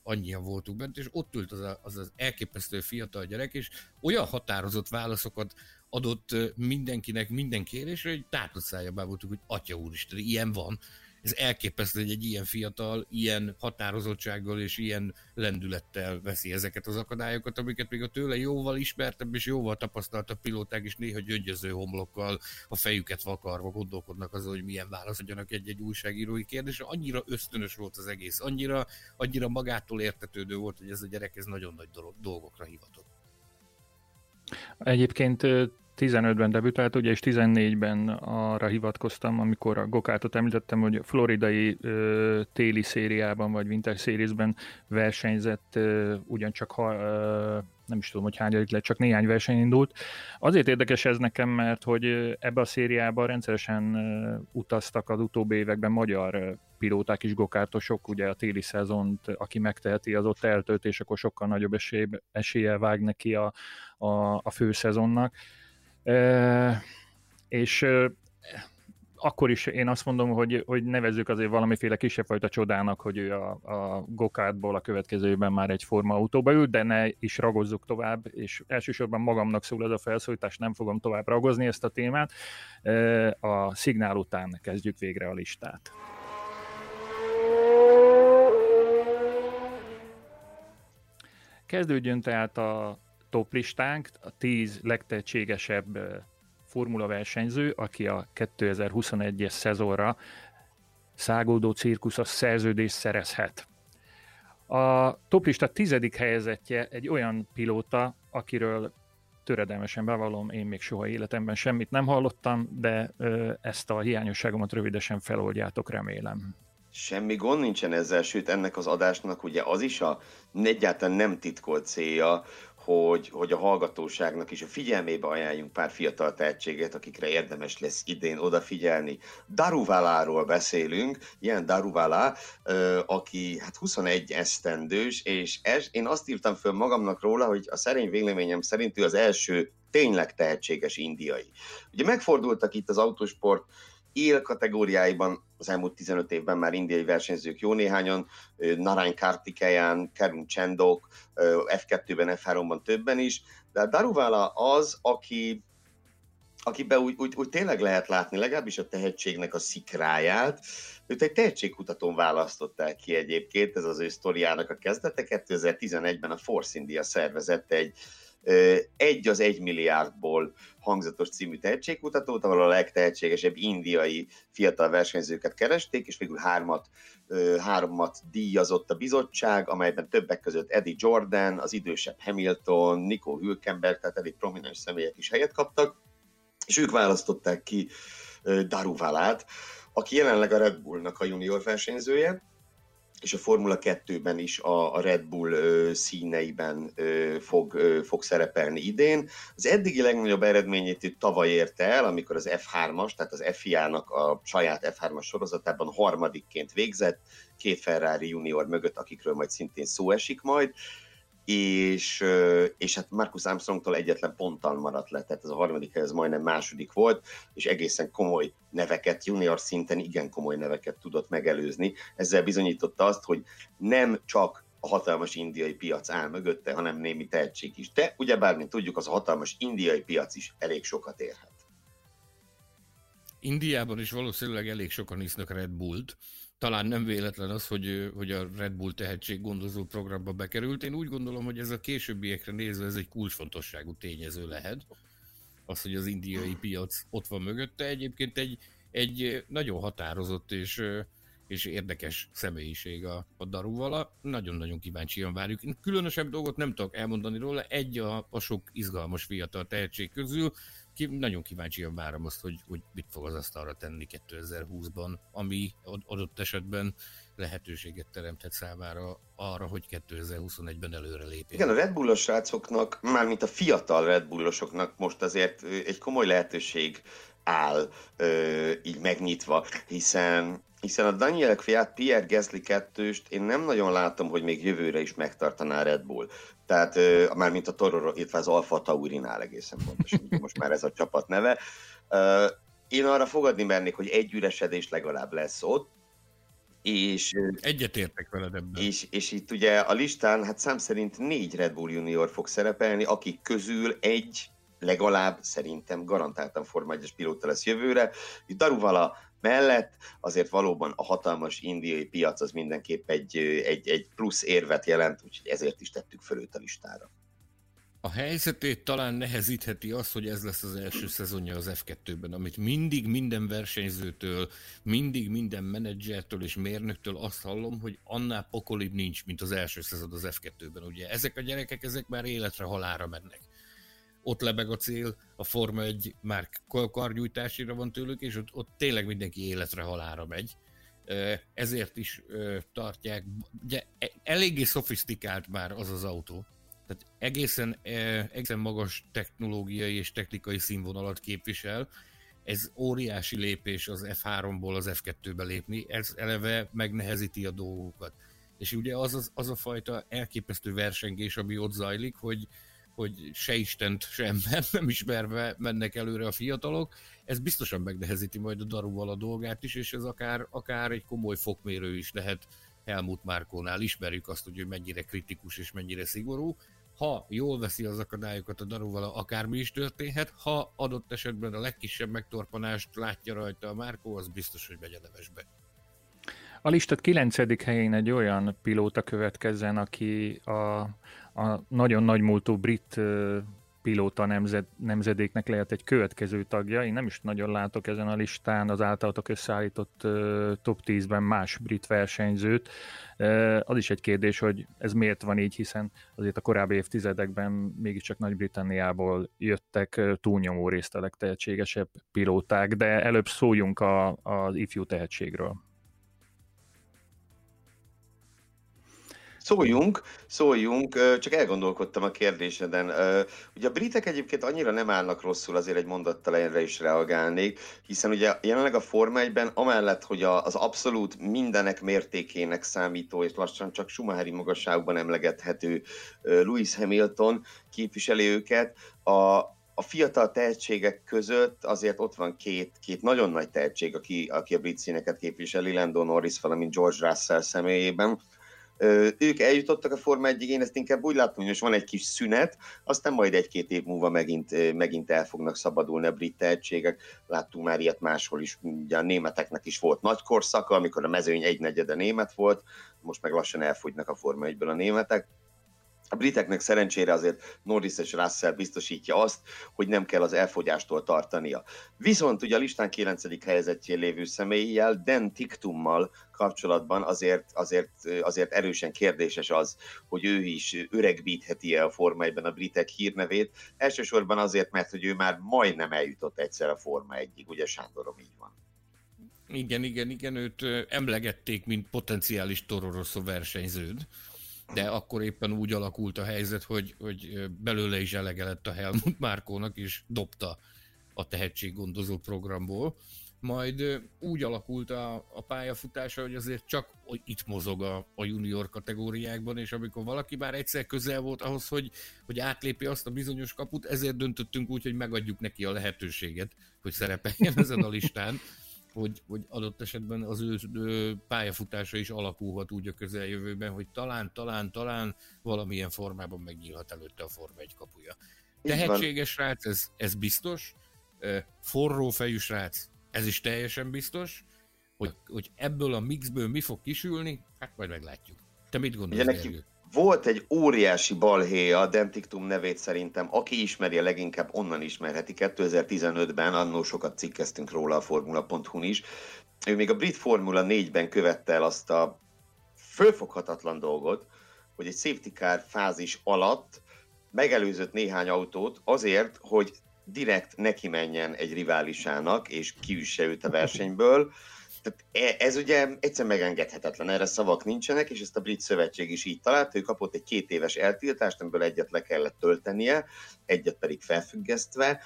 annyian voltunk bent, és ott ült az elképesztő fiatal gyerek, és olyan határozott válaszokat adott mindenkinek, minden kérésre, hogy tátott szájában voltunk, hogy atya úristen, ilyen van. Ez elképesztő, hogy egy ilyen fiatal, ilyen határozottsággal és ilyen lendülettel veszi ezeket az akadályokat, amiket még a tőle jóval ismertebb és jóval tapasztaltabb pilóták is néha gyöngyöző homlokkal a fejüket vakarva gondolkodnak azon, hogy milyen választ adjanak egy-egy újságírói kérdésre. Annyira ösztönös volt az egész, annyira magától értetődő volt, hogy ez a gyerek ez nagyon nagy dolgokra hivatott. Egyébként 15-ben debütált, ugye, és 14-ben arra hivatkoztam, amikor a gokátot említettem, hogy floridai téli szériában, vagy winter seriesben versenyzett, ugyancsak nem is tudom, hogy hányadik lett, csak néhány verseny indult. Azért érdekes ez nekem, mert hogy ebbe a szériában rendszeresen utaztak az utóbbi években magyar pilóták is, gokártosok, ugye a téli szezont, aki megteheti, az ott eltölt, és akkor sokkal nagyobb eséllyel vág neki a főszezonnak. És akkor is én azt mondom, hogy nevezzük azért valamiféle kisebb fajta csodának, hogy ő a gokártból a következőben már egy forma autóba ült, de ne is ragozzuk tovább, és elsősorban magamnak szól ez a felszólítás, nem fogom tovább ragozni ezt a témát. A szignál után kezdjük végre a listát. Kezdődjön tehát a top listánk, a 10 legtehetségesebb formula versenyző, aki a 2021-es szezonra száguldó cirkuszos szerződést szerezhet. A toplista 10. helyezettje egy olyan pilóta, akiről töredelmesen bevallom, én még soha életemben semmit nem hallottam, de ezt a hiányosságomat rövidesen feloldjátok, remélem. Semmi gond nincsen ezzel, sőt ennek az adásnak ugye az is egyáltalán nem titkolt célja, hogy a hallgatóságnak is a figyelmébe ajánljunk pár fiatal tehetséget, akikre érdemes lesz idén odafigyelni. Daruvaláról beszélünk, Jehan Daruvala, aki 21 esztendős, és én azt írtam föl magamnak róla, hogy a szerény véleményem szerint ő az első tényleg tehetséges indiai. Ugye megfordultak itt az autósport él kategóriáiban az elmúlt 15 évben már indiai versenyzők jó néhányan, Narain Karthikeyan, Karun Chandok, F2-ben, F3-ban többen is, de Daruvala az, akiben úgy tényleg lehet látni legalábbis a tehetségnek a szikráját. Őt egy tehetségkutatón választották ki egyébként, ez az ő sztoriának a kezdete. 2011-ben a Force India szervezett egy az 1 milliárdból hangzatos című tehetségkutatót, ahol a legtehetségesebb indiai fiatal versenyzőket keresték, és végül hármat díjazott a bizottság, amelyben többek között Eddie Jordan, az idősebb Hamilton, Nico Hülkenberg, tehát elég prominens személyek is helyet kaptak, és ők választották ki Daruvalát, aki jelenleg a Red Bullnak a junior versenyzője, és a Formula 2-ben is a Red Bull színeiben fog szerepelni idén. Az eddigi legnagyobb eredményét itt tavaly érte el, amikor az F3-as, tehát az FIA-nak a saját F3-as sorozatában harmadikként végzett, 2 Ferrari junior mögött, akikről majd szintén szó esik majd. és hát Marcus Armstrongtól egyetlen ponttal maradt le, tehát ez a harmadik, ez majdnem második volt, és egészen komoly neveket, junior szinten igen komoly neveket tudott megelőzni. Ezzel bizonyította azt, hogy nem csak a hatalmas indiai piac áll mögötte, hanem némi tehetség is. De ugyebár, mint tudjuk, az a hatalmas indiai piac is elég sokat érhet. Indiában is valószínűleg elég sokan isznak Red Bullt. Talán nem véletlen az, hogy a Red Bull tehetséggondozó programba bekerült. Én úgy gondolom, hogy ez a későbbiekre nézve ez egy kulcsfontosságú tényező lehet. Az, hogy az indiai piac ott van mögötte. Egyébként egy nagyon határozott és érdekes személyiség a Daruvala. Nagyon-nagyon kíváncsian várjuk. Különösebb dolgot nem tudok elmondani róla. Egy a sok izgalmas fiatal tehetség közül. Nagyon kíváncsian várom azt, hogy mit fog az asztalra tenni 2020-ban, ami adott esetben lehetőséget teremthet számára arra, hogy 2021-ben előre lépjen. Igen, a Red Bullos srácoknak, mármint a fiatal Red Bullosoknak most azért egy komoly lehetőség áll így megnyitva, hiszen a Danyiil Kvjat Pierre Gasly kettőst én nem nagyon látom, hogy még jövőre is megtartaná Red Bull. Tehát mármint a Toro, illetve az Alfa Taurinál egészen pontosan, most már ez a csapat neve. Én arra fogadni mernék, hogy egy üresedés legalább lesz ott. Egyetértek veled ebben. És itt ugye a listán hát szám szerint 4 Red Bull junior fog szerepelni, akik közül egy legalább szerintem garantáltan Forma 1-es pilóta lesz jövőre. Itt Daruvala mellett azért valóban a hatalmas indiai piac az mindenképp egy plusz érvet jelent, úgyhogy ezért is tettük föl őt a listára. A helyzetét talán nehezítheti az, hogy ez lesz az első szezonja az F2-ben, amit mindig minden versenyzőtől, mindig minden menedzsertől és mérnöktől azt hallom, hogy annál pokolibb nincs, mint az első szezon az F2-ben. Ugye ezek a gyerekek, ezek már életre halálra mennek. Ott lebeg a cél, a Forma 1 már karnyújtásira van tőlük, és ott tényleg mindenki életre-halálra megy. Ezért is tartják, ugye eléggé szofisztikált már az az autó, tehát egészen magas technológiai és technikai színvonalat képvisel, ez óriási lépés az F3-ból az F2-be lépni, ez eleve megnehezíti a dolgokat. És ugye az a fajta elképesztő versengés, ami ott zajlik, hogy se Istent, se embert nem ismerve mennek előre a fiatalok, ez biztosan megnehezíti majd a Daruvala dolgát is, és ez akár egy komoly fokmérő is lehet Helmut Márkónál. Ismerjük azt, hogy ő mennyire kritikus és mennyire szigorú. Ha jól veszi az akadályokat a Daruvala, akármi is történhet, ha adott esetben a legkisebb megtorpanást látja rajta a Márkó, az biztos, hogy megy a nevesbe. A lista 9. helyén egy olyan pilóta következzen, aki a nagyon nagymúltú brit pilóta nemzedéknek lehet egy következő tagja. Én nem is nagyon látok ezen a listán az általatok összeállított top 10-ben más brit versenyzőt. Az is egy kérdés, hogy ez miért van így, hiszen azért a korábbi évtizedekben mégiscsak Nagy-Britanniából jöttek túlnyomó részt a legtehetségesebb pilóták, de előbb szóljunk az ifjú tehetségről. Szóljunk, csak elgondolkodtam a kérdéseden. Ugye a britek egyébként annyira nem állnak rosszul, azért egy mondattal erre is reagálnék, hiszen ugye jelenleg a Forma 1-ben, amellett, hogy az abszolút mindenek mértékének számító, és lassan csak Schumacheri magasságban emlegethető Lewis Hamilton képviseli őket, a fiatal tehetségek között azért ott van két nagyon nagy tehetség, aki a brit színeket képviseli, Lando Norris, valamint George Russell személyében. Ők eljutottak a Forma 1-ig, én ezt inkább úgy látom, hogy most van egy kis szünet, aztán majd 1-2 év múlva megint el fognak szabadulni a brit tehetségek. Láttunk már ilyet máshol is, ugye a németeknek is volt nagy korszaka, amikor a mezőny egynegyede német volt, most meg lassan elfogynak a Forma 1-ből a németek. A briteknek szerencsére azért Norris és Russell biztosítja azt, hogy nem kell az elfogyástól tartania. Viszont ugye a listán 9. helyezettjén lévő személlyel, Dan Ticktummal kapcsolatban azért erősen kérdéses az, hogy ő is öregbítheti-e a Forma 1-ben a britek hírnevét. Elsősorban azért, mert hogy ő már majdnem eljutott egyszer a Forma 1-ig, ugye Sándorom, így van. Igen, őt emlegették, mint potenciális Toro Rosso versenyződ. De akkor éppen úgy alakult a helyzet, hogy belőle is elege lett a Helmut Márkónak, és dobta a tehetséggondozó programból. majd úgy alakult a pályafutása, hogy azért csak itt mozog a junior kategóriákban, és amikor valaki már egyszer közel volt ahhoz, hogy átlépi azt a bizonyos kaput, ezért döntöttünk úgy, hogy megadjuk neki a lehetőséget, hogy szerepeljen ezen a listán, hogy adott esetben az ő pályafutása is alakulhat úgy a közeljövőben, hogy talán valamilyen formában megnyílhat előtte a Forma 1 kapuja. Tehetséges srác, ez biztos, forró fejű srác, ez is teljesen biztos, hogy ebből a mixből mi fog kisülni, hát majd meglátjuk. Te mit gondolsz? Neki volt egy óriási balhéja, a Dan Ticktum nevét szerintem, aki ismeri, leginkább onnan ismerheti. 2015-ben, annó sokat cikkeztünk róla a Formula.hu-n is. Ő még a brit Formula 4-ben követte el azt a fölfoghatatlan dolgot, hogy egy safety car fázis alatt megelőzött néhány autót azért, hogy direkt neki menjen egy riválisának, és kiüsse őt a versenyből. Tehát ez ugye egyszer megengedhetetlen, erre szavak nincsenek, és ezt a brit szövetség is így találta, ő kapott egy 2 éves eltiltást, amiből egyet le kellett töltenie, egyet pedig felfüggesztve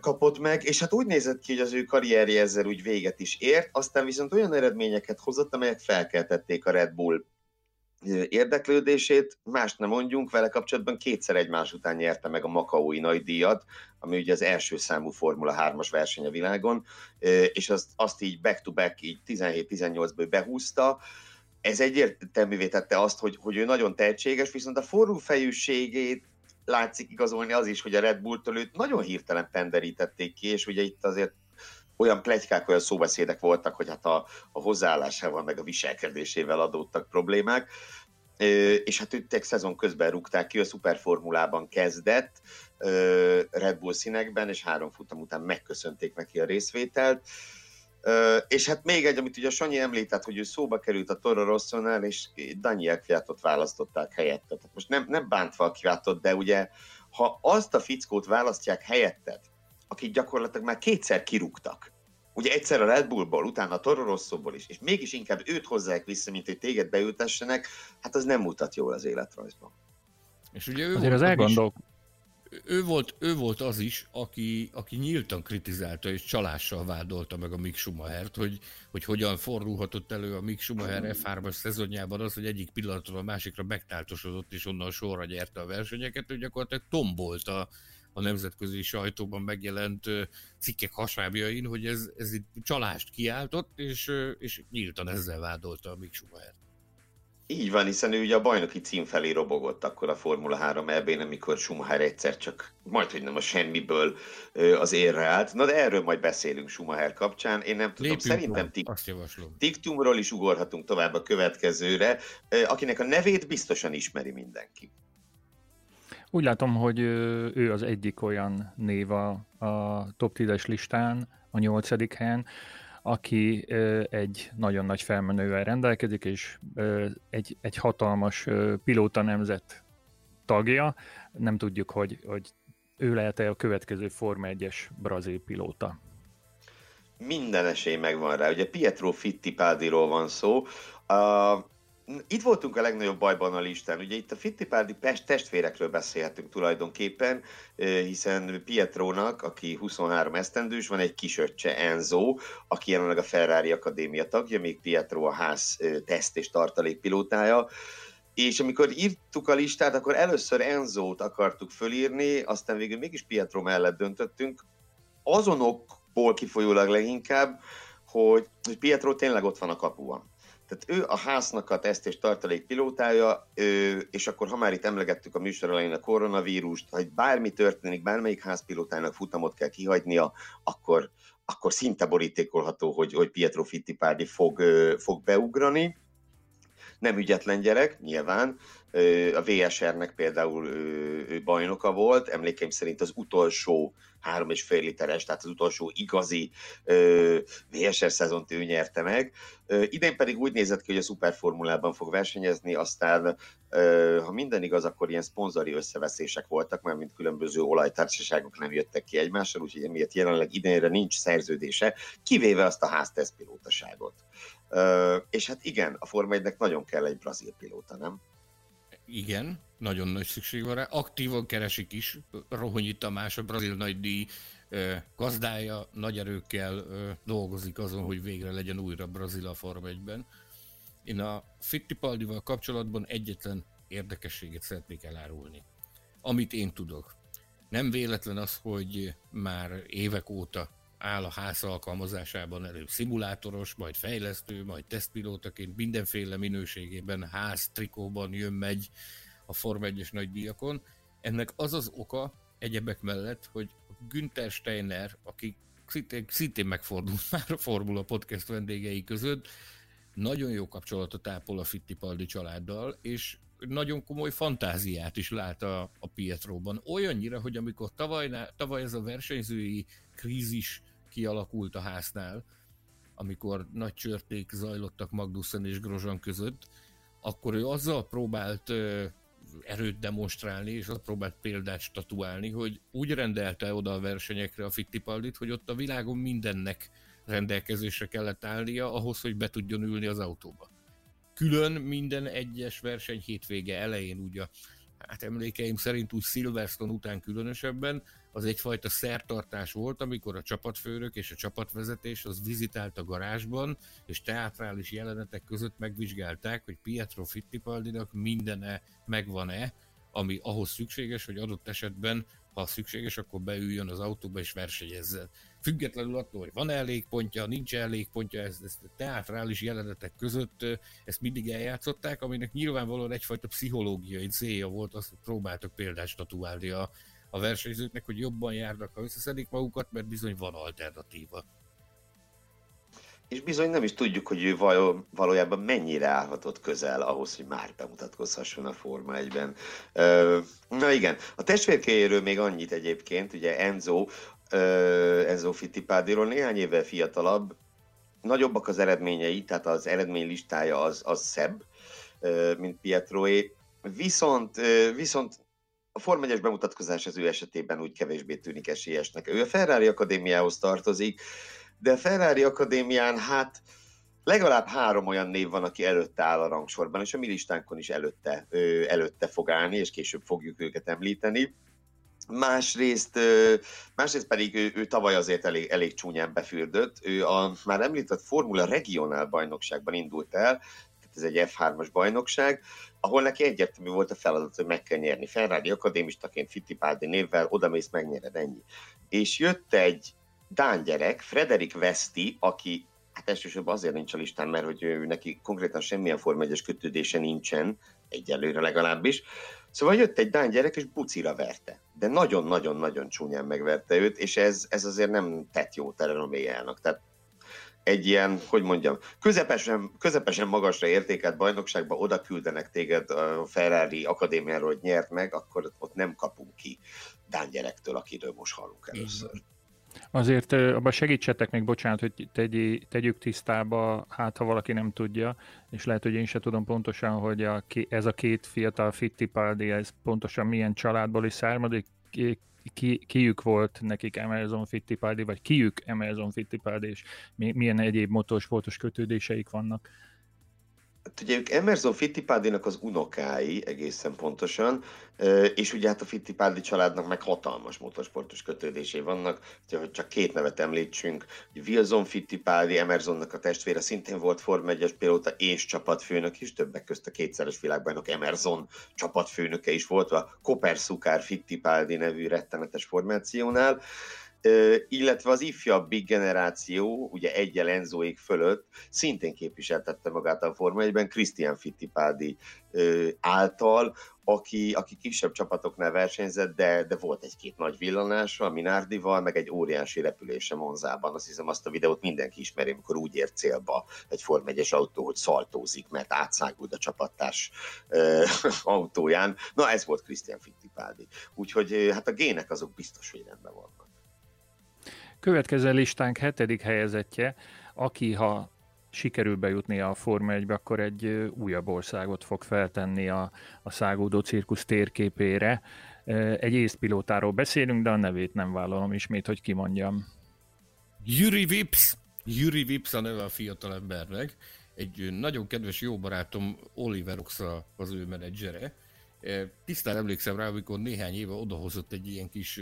kapott meg, és hát úgy nézett ki, hogy az ő karrierje ezzel úgy véget is ért, aztán viszont olyan eredményeket hozott, amelyek felkeltették a Red Bull érdeklődését, mást nem mondjunk, vele kapcsolatban 2-szer egymás után nyerte meg a makaói nagydíjat, ami ugye az első számú Formula 3-as verseny a világon, és azt így back-to-back, így 17-18-ből behúzta. Ez egyértelművé tette azt, hogy ő nagyon tehetséges, viszont a forró fejűségét látszik igazolni az is, hogy a Red Bulltől őt nagyon hirtelen penderítették ki, és ugye itt azért olyan pletykák, olyan szóbeszédek voltak, hogy hát a hozzáállásával, meg a viselkedésével adódtak problémák, és hát őt egy szezon közben rúgták ki, a Superformulában kezdett, Red Bull színekben, és 3 futam után megköszönték neki a részvételt, és hát még egy, amit ugye Sanyi említett, hogy ő szóba került a Toro Rossonál, és Danyiil Kvjatot választották helyette. Tehát most nem bántva a Kvjatot, de ugye, ha azt a fickót választják helyetted, akit gyakorlatilag már 2-szer kirúgtak. Ugye egyszer a Red Bullból, utána a Toro Rosszóból is, és mégis inkább őt hozzák vissza, mint hogy téged beültessenek, hát az nem mutat jól az életrajzban. És ugye ő volt az is, aki nyíltan kritizálta és csalással vádolta meg a Mick Schumachert, hogy hogyan fordulhatott elő a Mick Schumacher F3-as szezonjában az, hogy egyik pillanatról a másikra megtáltosodott, és onnan sorra nyerte a versenyeket, hogy gyakorlatilag tombolt a nemzetközi sajtóban megjelent cikkek hasábjain, hogy ez itt csalást kiáltott, és nyíltan ezzel vádolta a Mick Schumachert. Így van, hiszen ő ugye a bajnoki cím felé robogott akkor a Formula 3 EB-n, amikor Schumacher egyszer csak majdhogy nem a semmiből az érre állt. Na de erről majd beszélünk Schumacher kapcsán. Én nem tudom, szerintem Ticktumról is ugorhatunk tovább a következőre, akinek a nevét biztosan ismeri mindenki. Úgy látom, hogy ő az egyik olyan név a top 10-es listán, a 8. helyen, aki egy nagyon nagy felmenővel rendelkezik, és egy hatalmas pilóta nemzet tagja. Nem tudjuk, hogy ő lehet-e a következő Forma 1-es brazil pilóta. Minden esély megvan rá. Ugye Pietro Fittipaldiról van szó. Itt voltunk a legnagyobb bajban a listán. Ugye itt a Fittipaldi testvérekről beszélhetünk tulajdonképpen, hiszen Pietrónak, aki 23 esztendős, van egy kisöccse, Enzo, aki jelenleg a Ferrari Akadémia tagja, még Pietro a ház teszt- és tartalékpilótája. És amikor írtuk a listát, akkor először Enzót akartuk fölírni, aztán végül mégis Pietro mellett döntöttünk. Azonokból kifolyólag leginkább, hogy Pietro tényleg ott van a kapuban. Tehát ő a háznak a teszt- és tartalék pilótája, és akkor ha már itt emlegettük a műsor elején a koronavírust, ha bármi történik, bármelyik házpilótának futamot kell kihagynia, akkor szinte borítékolható, hogy Pietro Fittipaldi fog beugrani. Nem ügyetlen gyerek, nyilván. A VSR-nek például ő bajnoka volt, emlékeim szerint az utolsó 3,5 literes, tehát az utolsó igazi VSR szezont ő nyerte meg. Idén pedig úgy nézett ki, hogy a Superformulában fog versenyezni, aztán, ha minden igaz, akkor ilyen szponzori összeveszések voltak, mert mint különböző olajtársaságok nem jöttek ki egymással, úgyhogy emiatt jelenleg idénre nincs szerződése, kivéve azt a háztesztpilótaságot. És hát igen, a Forma 1-nek nagyon kell egy brazil pilóta, nem? Igen, nagyon nagy szükség van rá. Aktívan keresik is. Rohonyi Tamás, a brazil nagydíj gazdája nagy erőkkel dolgozik azon, hogy végre legyen újra Brazil a Forma 1-ben. Én a Fittipaldival kapcsolatban egyetlen érdekességet szeretnék elárulni, amit én tudok. Nem véletlen az, hogy már évek óta áll a ház alkalmazásában előbb szimulátoros, majd fejlesztő, majd tesztpilótaként mindenféle minőségében ház trikóban jön-megy a Forma 1-es nagydíjakon. Ennek az az oka egyebek mellett, hogy Günther Steiner, aki szintén megfordult már a Formula Podcast vendégei között, nagyon jó kapcsolatot ápol a Fittipaldi családdal, és nagyon komoly fantáziát is lát a Pietróban. Olyannyira, hogy amikor tavaly ez a versenyzői krízis kialakult a háznál, amikor nagy csörték zajlottak Magnussen és Grosjean között, akkor ő azzal próbált erőt demonstrálni, és azzal próbált példát statuálni, hogy úgy rendelte oda a versenyekre a Fittipaldit, hogy ott a világon mindennek rendelkezésre kellett állnia ahhoz, hogy be tudjon ülni az autóba. Külön minden egyes verseny hétvége elején, ugye, hát emlékeim szerint úgy Silverstone után különösebben, az egyfajta szertartás volt, amikor a csapatfőnök és a csapatvezetés az vizitált a garázsban, és teátrális jelenetek között megvizsgálták, hogy Pietro Fittipaldinak mindene megvan-e, ami ahhoz szükséges, hogy adott esetben, ha szükséges, akkor beüljön az autóba és versenyezzen. Függetlenül attól, hogy van elég pontja, nincs elég pontja, ezt teátrális jelenetek között ezt mindig eljátszották, aminek nyilvánvalóan egyfajta pszichológiai célja volt az, hogy próbáltak példát statuálni a versenyzőknek, hogy jobban járnak, ha összeszedik magukat, mert bizony van alternatíva. És bizony nem is tudjuk, hogy ő valójában mennyire állhatott közel ahhoz, hogy már bemutatkozhasson a Forma 1-ben. Na igen, a testvérkéjéről még annyit egyébként, ugye Enzo Fittipaldiról néhány évvel fiatalabb, nagyobbak az eredményei, tehát az eredmény listája az szebb, mint Pietroé, viszont a Forma 1-es bemutatkozás az ő esetében úgy kevésbé tűnik esélyesnek. Ő a Ferrari Akadémiához tartozik, de a Ferrari Akadémián hát legalább 3 olyan név van, aki előtte áll a rangsorban, és a mi listánkon is előtte fog állni, és később fogjuk őket említeni. Másrészt pedig ő tavaly azért elég csúnyán befürdött. Ő a már említett Formula Regionál bajnokságban indult el, ez egy F3-as bajnokság, ahol neki egyértelmű volt a feladat, hogy meg kell nyerni. Ferrari akadémistaként Fittipaldi névvel odamész, megnyered, ennyi. És jött egy dán gyerek, Frederik Veszti, aki hát elsősorban azért nincs a listán, mert hogy ő neki konkrétan semmilyen Forma 1-es kötődése nincsen, egyelőre legalábbis. Szóval jött egy dán gyerek, és bucira verte. De nagyon-nagyon-nagyon csúnyán megverte őt, és ez azért nem tett jót a renoméjának. Tehát egy ilyen, hogy mondjam, közepesen magasra értékelt bajnokságba oda küldenek téged a Ferrari Akadémiáról, hogy nyert meg, akkor ott nem kapunk ki dán gyerektől, akiről most hallunk először. Azért abban segítsetek még, bocsánat, hogy tegyük tisztába, hát ha valaki nem tudja, és lehet, hogy én se tudom pontosan, hogy ez a két fiatal Fittipaldi, ez pontosan milyen családból is származik, kiük volt nekik Emerson Fittipaldi, vagy kiük Emerson Fittipaldi, és milyen egyéb motorsportos kötődéseik vannak? Hát ugye ők Emerson Fittipaldinak az unokái egészen pontosan, és ugye hát a Fittipaldi családnak meg hatalmas motorsportos kötődésé vannak, hogy csak 2 nevet említsünk, Wilson Fittipaldi, Emersonnak a testvére, szintén volt Forma 1-es pilóta és csapatfőnök is, többek közt a 2-szeres világbajnok Emerson csapatfőnöke is volt, a Koper-Szukár Fittipaldi nevű rettenetes formációnál, illetve az ifjabbik generáció, ugye egyel Enzoék fölött, szintén képviseltette magát a Forma 1-ben Christian Fittipaldi által, aki kisebb csapatoknál versenyzett, de volt egy-két nagy villanása, a Minardival, meg egy óriási repülése Monzában. Azt hiszem, azt a videót mindenki ismeri, amikor úgy ér célba egy Forma 1-es autó, hogy szaltózik, mert átszágult a csapattárs autóján. Na, ez volt Christian Fittipaldi. Úgyhogy hát a gének azok biztos, hogy rendben vannak. Következő listánk 7. helyezettje, aki ha sikerül bejutnia a Forma 1-be, akkor egy újabb országot fog feltenni a szágódó cirkusz térképére. Egy észpilótáról beszélünk, de a nevét nem vállalom ismét, hogy kimondjam. Jüri Vips a neve a fiatal embernek. Egy nagyon kedves jó barátom, Oliver Oxa az ő menedzsere, Tisztán emlékszem rá, amikor néhány éve odahozott egy ilyen kis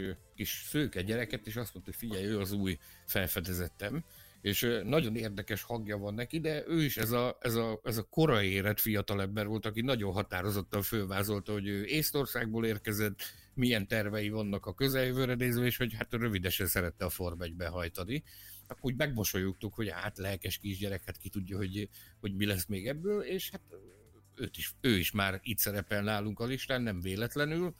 szőke gyereket, és azt mondta, hogy figyelj, ő az új felfedezettem. És nagyon érdekes hangja van neki, de ő is ez a korai érett fiatalember volt, aki nagyon határozottan fölvázolta, hogy ő Észtországból érkezett, milyen tervei vannak a közeljövőre nézve, és hogy hát rövidesen szerette a Form 1-be hajtani. Akkor úgy megmosolyogtuk, hogy hát lelkes kisgyerek, hát ki tudja, hogy mi lesz még ebből, és hát ő is már itt szerepel nálunk a listán, nem véletlenül.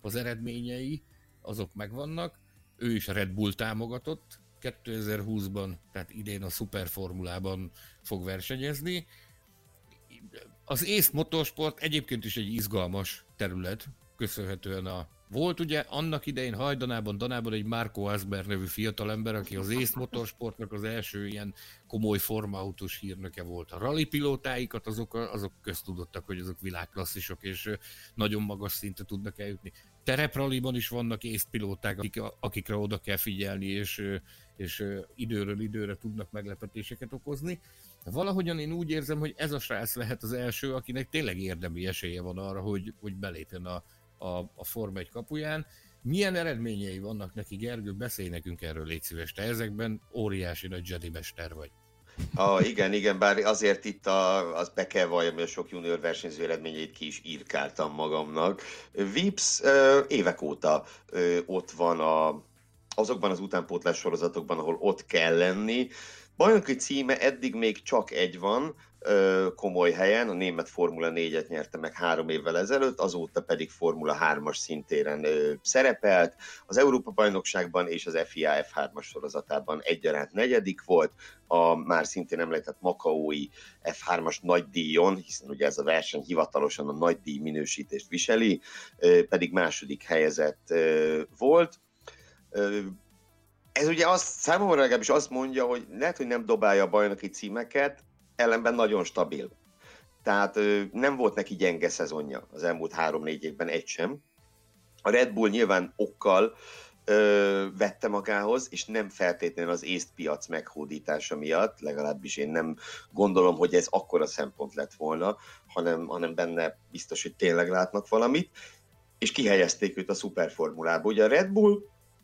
Az eredményei azok megvannak, ő is Red Bull támogatott, 2020-ban, tehát idén a Superformulában fog versenyezni. Az észt motorsport egyébként is egy izgalmas terület, köszönhetően volt ugye annak idején Hajdanában egy Marco Asber nevű fiatalember, aki az észt motorsportnak az első ilyen komoly formautós hírnöke volt. A rally pilótáikat azok köztudottak, hogy azok világklasszisok, és nagyon magas szintre tudnak eljutni. Terepralliban is vannak észtpilóták, akikre oda kell figyelni, és időről időre tudnak meglepetéseket okozni. Valahogyan én úgy érzem, hogy ez a srác lehet az első, akinek tényleg érdemi esélye van arra, hogy belépjen a Forma 1 kapuján. Milyen eredményei vannak neki, Gergő? Beszélj nekünk erről, légy szíves. Te ezekben óriási nagy Jedi-mester vagy. Igen, bár azért itt az be kell valljam, hogy a sok junior versenyző eredményeit ki is írkáltam magamnak. Vips évek óta ott van azokban az utánpótlás sorozatokban, ahol ott kell lenni. Bajnoki címe eddig még csak egy van, komoly helyen, a német Formula 4-et nyerte meg 3 évvel ezelőtt, azóta pedig Formula 3-as szintéren szerepelt, az Európa-bajnokságban és az FIA F3-as sorozatában egyaránt 4. volt, a már szintén említett makaói F3-as nagydíjon, hiszen ugye ez a verseny hivatalosan a nagydíj minősítést viseli, pedig 2. helyezett volt. Ez ugye számomra legalábbis azt mondja, hogy lehet, hogy nem dobálja a bajnoki címeket, ellenben nagyon stabil. Tehát nem volt neki gyenge szezonja az elmúlt 3-4 évben, egy sem. A Red Bull nyilván okkal vette magához, és nem feltétlenül az észtpiac meghódítása miatt, legalábbis én nem gondolom, hogy ez akkora szempont lett volna, hanem benne biztos, hogy tényleg látnak valamit, és kihelyezték őt a szuperformulába. Ugye a Red Bull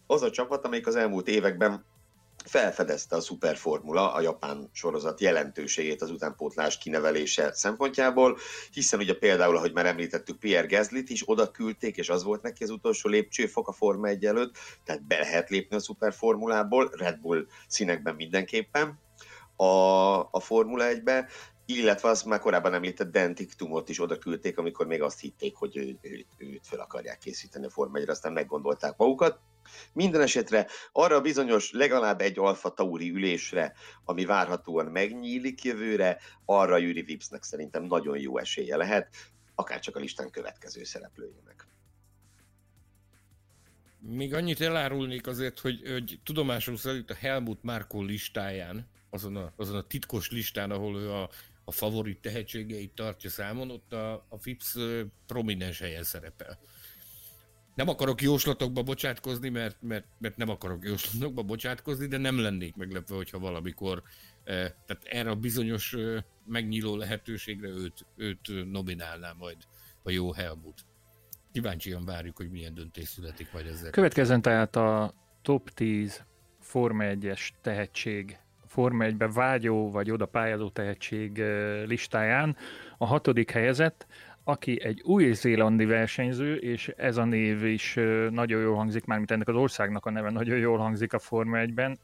az a csapat, amelyik az elmúlt években felfedezte a Superformula, a japán sorozat jelentőségét az utánpótlás kinevelése szempontjából, hiszen ugye például, ahogy már említettük, Pierre Gaslyt is oda küldték, és az volt neki az utolsó lépcsőfok a Forma 1 előtt, tehát be lehet lépni a Superformulából, Red Bull színekben mindenképpen a Formula 1-be, illetve azt már korábban említett Dan Ticktumot is oda küldték, amikor még azt hitték, hogy őt fel akarják készíteni a Forma 1-re, aztán meggondolták magukat. Minden esetre arra bizonyos legalább egy Alfa Tauri ülésre, ami várhatóan megnyílik jövőre, arra Jüri Vipsnek szerintem nagyon jó esélye lehet, akárcsak a listán következő szereplőjének. Még annyit elárulnék azért, hogy tudomásom szerint a Helmut Marko listáján, azon a titkos listán, ahol ő a favorit tehetségeit tartja számon, ott a Vips prominens helyen szerepel. Nem akarok jóslatokba bocsátkozni, mert nem akarok jóslatokba bocsátkozni, de nem lennék meglepve, hogyha valamikor, tehát erre a bizonyos megnyíló lehetőségre őt nominálná majd a jó Helmut. Kíváncsian várjuk, hogy milyen döntés születik majd ezzel. Következzen tehát a top 10 Forma 1-es tehetség, Forma 1-be vágyó vagy oda pályázó tehetség listáján a 6. helyezett, aki egy új-zélandi versenyző, és ez a név is nagyon jól hangzik, mármint ennek az országnak a neve nagyon jól hangzik a Forma 1-ben.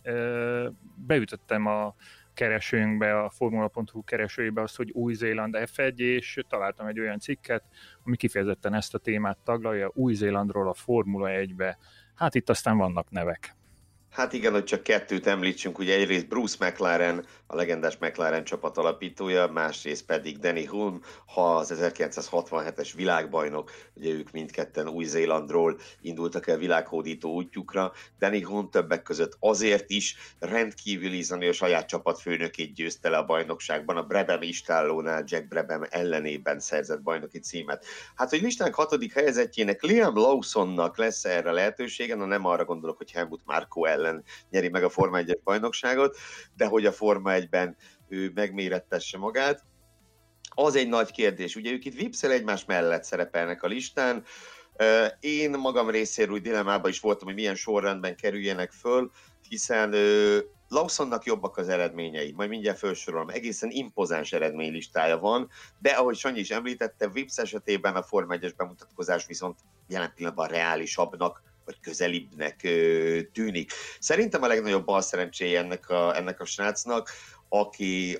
Beütöttem a keresőnkbe, a Formula.hu keresőjébe azt, hogy Új-Zéland F1, és találtam egy olyan cikket, ami kifejezetten ezt a témát taglalja, Új-Zélandról a Formula 1-be. Hát itt aztán vannak nevek. Hát igen, hogy csak kettőt említsünk, ugye egyrészt Bruce McLaren, a legendás McLaren csapat alapítója, másrészt pedig Danny Hulme, az 1967-es világbajnok, ugye ők mindketten Új-Zélandról indultak el világhódító útjukra. Danny Hulme többek között azért is rendkívül ízani, a saját csapat főnökét győzte le a bajnokságban, a Brabham istállónál Jack Brabham ellenében szerzett bajnoki címet. Hát, hogy listánk 6. helyezettjének, Liam Lawsonnak lesz erre lehetősége, nem arra gondolok, hogy Helmut Marko ellen nyeri meg a Forma 1-es bajnokságot, de hogy a Forma 1-ben ő megmérettesse magát. Az egy nagy kérdés. Ugye ők itt vipszel egymás mellett szerepelnek a listán. Én magam részéről dilemmában is voltam, hogy milyen sorrendben kerüljenek föl, hiszen Lawsonnak jobbak az eredményei, majd mindjárt felsorolom, egészen impozáns eredménylistája van, de ahogy Sanyi is említette, Vips esetében a Forma 1-es bemutatkozás viszont jelen pillanatban reálisabbnak, vagy közelibbnek tűnik. Szerintem a legnagyobb balszerencséje ennek a srácnak,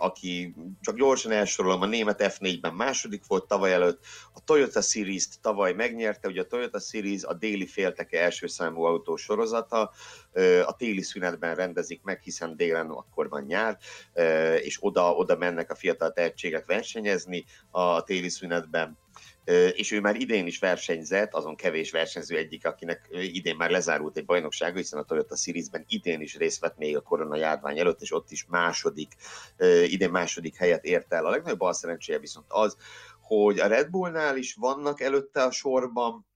aki csak gyorsan elsorolom, a német F4-ben második volt tavaly előtt, a Toyota Series-t tavaly megnyerte, ugye a Toyota Series a déli félteke első számú autósorozata, a téli szünetben rendezik meg, hiszen délen akkor van nyár, és oda mennek a fiatal tehetségek versenyezni a téli szünetben, és ő már idén is versenyzett, azon kevés versenyző egyik, akinek idén már lezárult egy bajnoksága, hiszen a Toyota Series-ben idén is részt vett még a koronajárvány előtt, és ott is idén második helyet ért el. A legnagyobb balszerencséje viszont az, hogy a Red Bullnál is vannak előtte a sorban,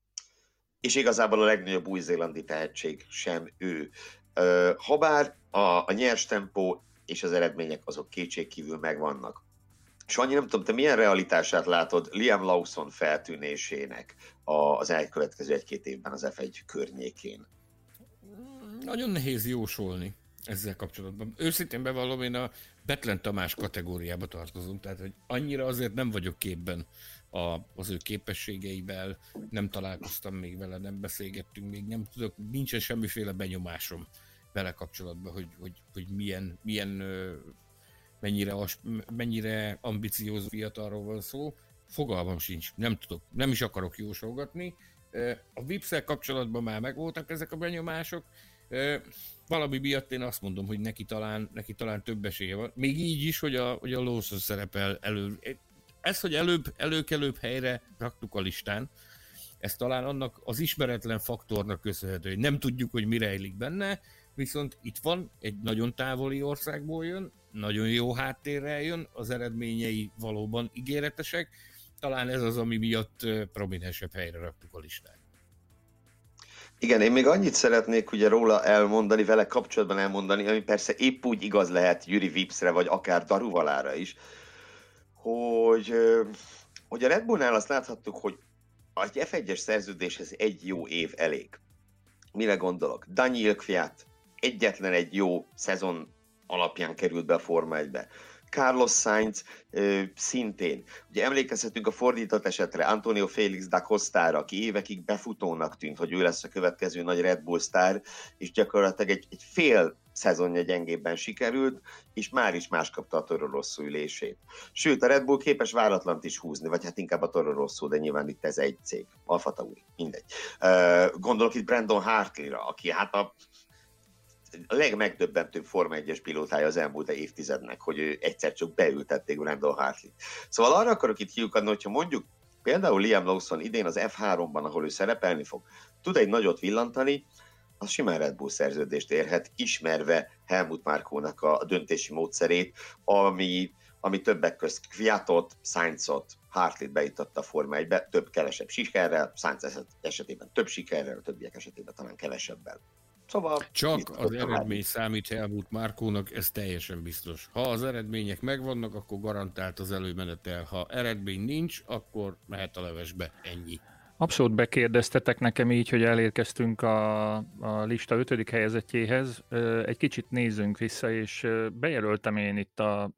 és igazából a legnagyobb új-zélandi tehetség sem ő. Habár a nyers tempó és az eredmények azok kétségkívül megvannak. Sanyi, nem tudom, te milyen realitását látod Liam Lawson feltűnésének az elkövetkező egy-két évben az F1 környékén? Nagyon nehéz jósolni ezzel kapcsolatban. Őszintén bevallom, én a Betlen Tamás kategóriába tartozom, tehát hogy annyira azért nem vagyok képben az ő képességeivel, nem találkoztam még vele, nem beszélgettünk még, nem tudok, nincsen semmiféle benyomásom vele kapcsolatban, hogy milyen mennyire ambiciózus fiatalról van szó, fogalmam sincs, nem tudok, nem is akarok jósolgatni. A Vipszel kapcsolatban már megvoltak ezek a benyomások, valami miatt én azt mondom, hogy neki talán több esélye van, még így is, hogy a Lawson szerepel elő. Ez, hogy előkelőbb helyre raktuk a listán, ez talán annak az ismeretlen faktornak köszönhető, hogy nem tudjuk, hogy mi rejlik benne, viszont itt van, egy nagyon távoli országból jön, nagyon jó háttérrel jön, az eredményei valóban ígéretesek, talán ez az, ami miatt prominensebb helyre raktuk a listát. Igen, én még annyit szeretnék ugye róla elmondani, vele kapcsolatban elmondani, ami persze épp úgy igaz lehet Jüri Vipsre, vagy akár Daruvalára is, hogy a Red Bullnál azt láthattuk, hogy a F1-es szerződéshez egy jó év elég. Mire gondolok? Danyiil Kvjat egyetlen egy jó szezon alapján került be a Forma 1-be. Carlos Sainz szintén. Ugye emlékezhetünk a fordított esetre Antonio Félix da Costára, aki évekig befutónak tűnt, hogy ő lesz a következő nagy Red Bull sztár, és gyakorlatilag egy fél szezonja gyengébben sikerült, és már is más kapta a Toro Rosso ülését. Sőt, a Red Bull képes váratlant is húzni, vagy hát inkább a Toro Rosso, de nyilván itt ez egy cég. Alfa Tauri, mindegy. Gondolok itt Brandon Hartleyra, aki hát a legmegdöbbentőbb Forma 1-es pilótája az elmúlt évtizednek, hogy ő egyszer csak beültették Brandon Hartleyt. Szóval arra akarok itt kiukadni, hogyha mondjuk például Liam Lawson idén az F3-ban, ahol ő szerepelni fog, tud egy nagyot villantani, az simán Red Bull szerződést érhet, ismerve Helmut Markónak a döntési módszerét, ami többek közt Kvjatot, Sainzot, Hartleyt bejutott a Forma 1-be, több-kevesebb sikerrel, Sainz esetében több sikerrel, többiek esetében talán kevesebbel. Szóval csak az eredmény számít Helmut Markónak, ez teljesen biztos. Ha az eredmények megvannak, akkor garantált az előmenetel. Ha eredmény nincs, akkor mehet a levesbe. Ennyi. Abszolút bekérdeztetek nekem így, hogy elérkeztünk a lista 5. helyezettjéhez. Egy kicsit nézzünk vissza, és bejelöltem én itt a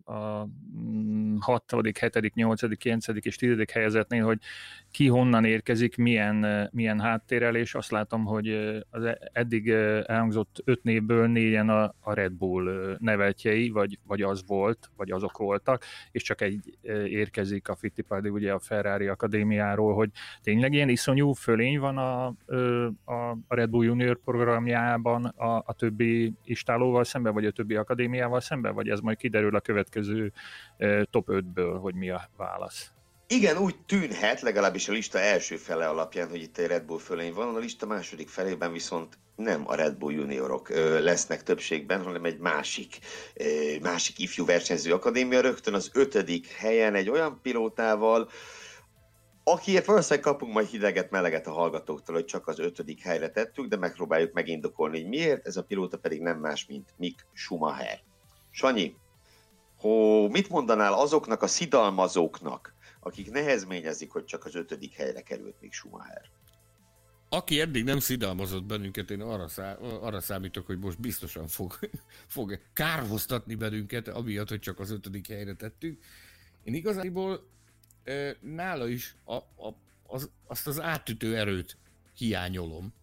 6., 7., 8., 9. és 10. helyezetnél, hogy ki honnan érkezik, milyen háttérrel, és azt látom, hogy az eddig elhangzott 5 névből 4-en a Red Bull neveltjei, vagy az volt, vagy azok voltak, és csak egy érkezik a Fittipaldi, ugye a Ferrari Akadémiáról, hogy tényleg ilyen iszonyú fölény van a Red Bull Junior programjában a többi istálóval szemben, vagy a többi akadémiával szemben, vagy ez majd kiderül a következő top 5-ből, hogy mi a válasz? Igen, úgy tűnhet, legalábbis a lista első fele alapján, hogy itt egy Red Bull fölény van, a lista második felében viszont nem a Red Bull juniorok lesznek többségben, hanem egy másik ifjú versenyző akadémia, rögtön az 5. helyen egy olyan pilótával, akiért valószínűleg kapunk majd hideget-meleget a hallgatóktól, hogy csak az 5. helyre tettük, de megpróbáljuk megindokolni, hogy miért, ez a pilóta pedig nem más, mint Mick Schumacher. Sanyi, Mit mondanál azoknak a szidalmazóknak, akik nehezményezik, hogy csak az 5. helyre került még Schumacher? Aki eddig nem szidalmazott bennünket, én arra számítok, hogy most biztosan fog kárhoztatni bennünket, amiatt, hogy csak az 5. helyre tettük. Én igazából nála is azt az átütő erőt hiányolom.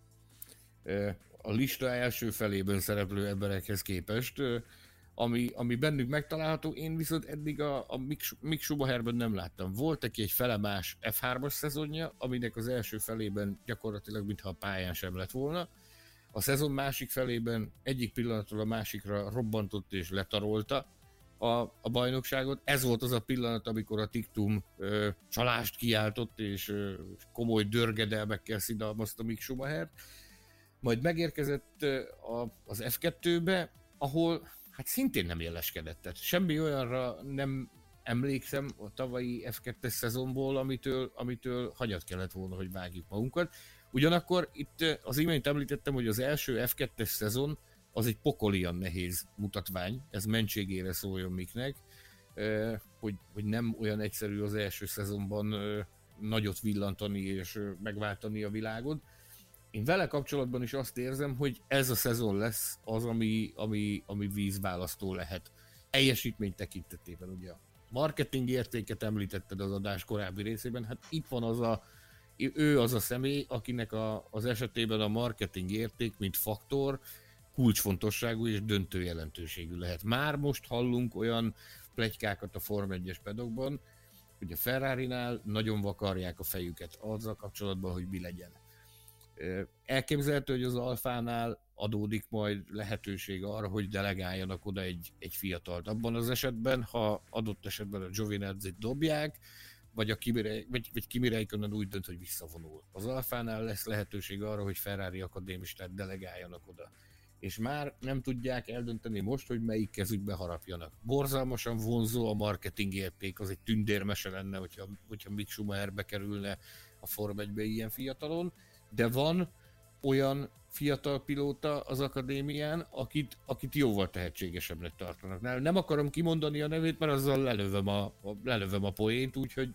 A lista első felében szereplő emberekhez képest, ami bennük megtalálható, én viszont eddig a Mick Schumacherben nem láttam. Volt neki egy felemás F3-as szezonja, aminek az első felében gyakorlatilag mintha a pályán sem lett volna. A szezon másik felében egyik pillanatról a másikra robbantott és letarolta a bajnokságot. Ez volt az a pillanat, amikor a Ticktum csalást kiáltott, és komoly dörgedelmekkel szidalmazta Mick Schumachert. Majd megérkezett az F2-be, ahol hát szintén nem jeleskedett. Tehát semmi olyanra nem emlékszem a tavalyi F2-es szezonból, amitől hanyat kellett volna, hogy vágjuk magunkat. Ugyanakkor itt az imént említettem, hogy az első F2-es szezon az egy pokolian nehéz mutatvány, ez mentségére szóljon Micknek, hogy nem olyan egyszerű az első szezonban nagyot villantani és megváltani a világot. Én vele kapcsolatban is azt érzem, hogy ez a szezon lesz az, ami vízválasztó lehet. Teljesítmény tekintetében, ugye a marketing értéket említetted az adás korábbi részében, hát itt van ő az a személy, akinek az esetében a marketing érték, mint faktor, kulcsfontosságú és döntő jelentőségű lehet. Már most hallunk olyan pletykákat a Form 1-es pedokban, hogy a Ferrarinál nagyon vakarják a fejüket azzal kapcsolatban, hogy mi legyen. Elképzelhető, hogy az Alfánál adódik majd lehetőség arra, hogy delegáljanak oda egy fiatalt. Abban az esetben, ha adott esetben a Giovinazzi-t dobják, vagy Kimi Räikkönen úgy dönt, hogy visszavonul. Az Alfánál lesz lehetőség arra, hogy Ferrari akadémistát delegáljanak oda. És már nem tudják eldönteni most, hogy melyik kezükbe harapjanak. Borzalmasan vonzó a marketing érték, az egy tündérmese lenne, hogyha Mick Schumacher bekerülne a Form 1-be ilyen fiatalon. De van olyan fiatal pilóta az akadémián, akit jóval tehetségesebbnek tartanak. Nem akarom kimondani a nevét, mert azzal lelövöm a poént, úgyhogy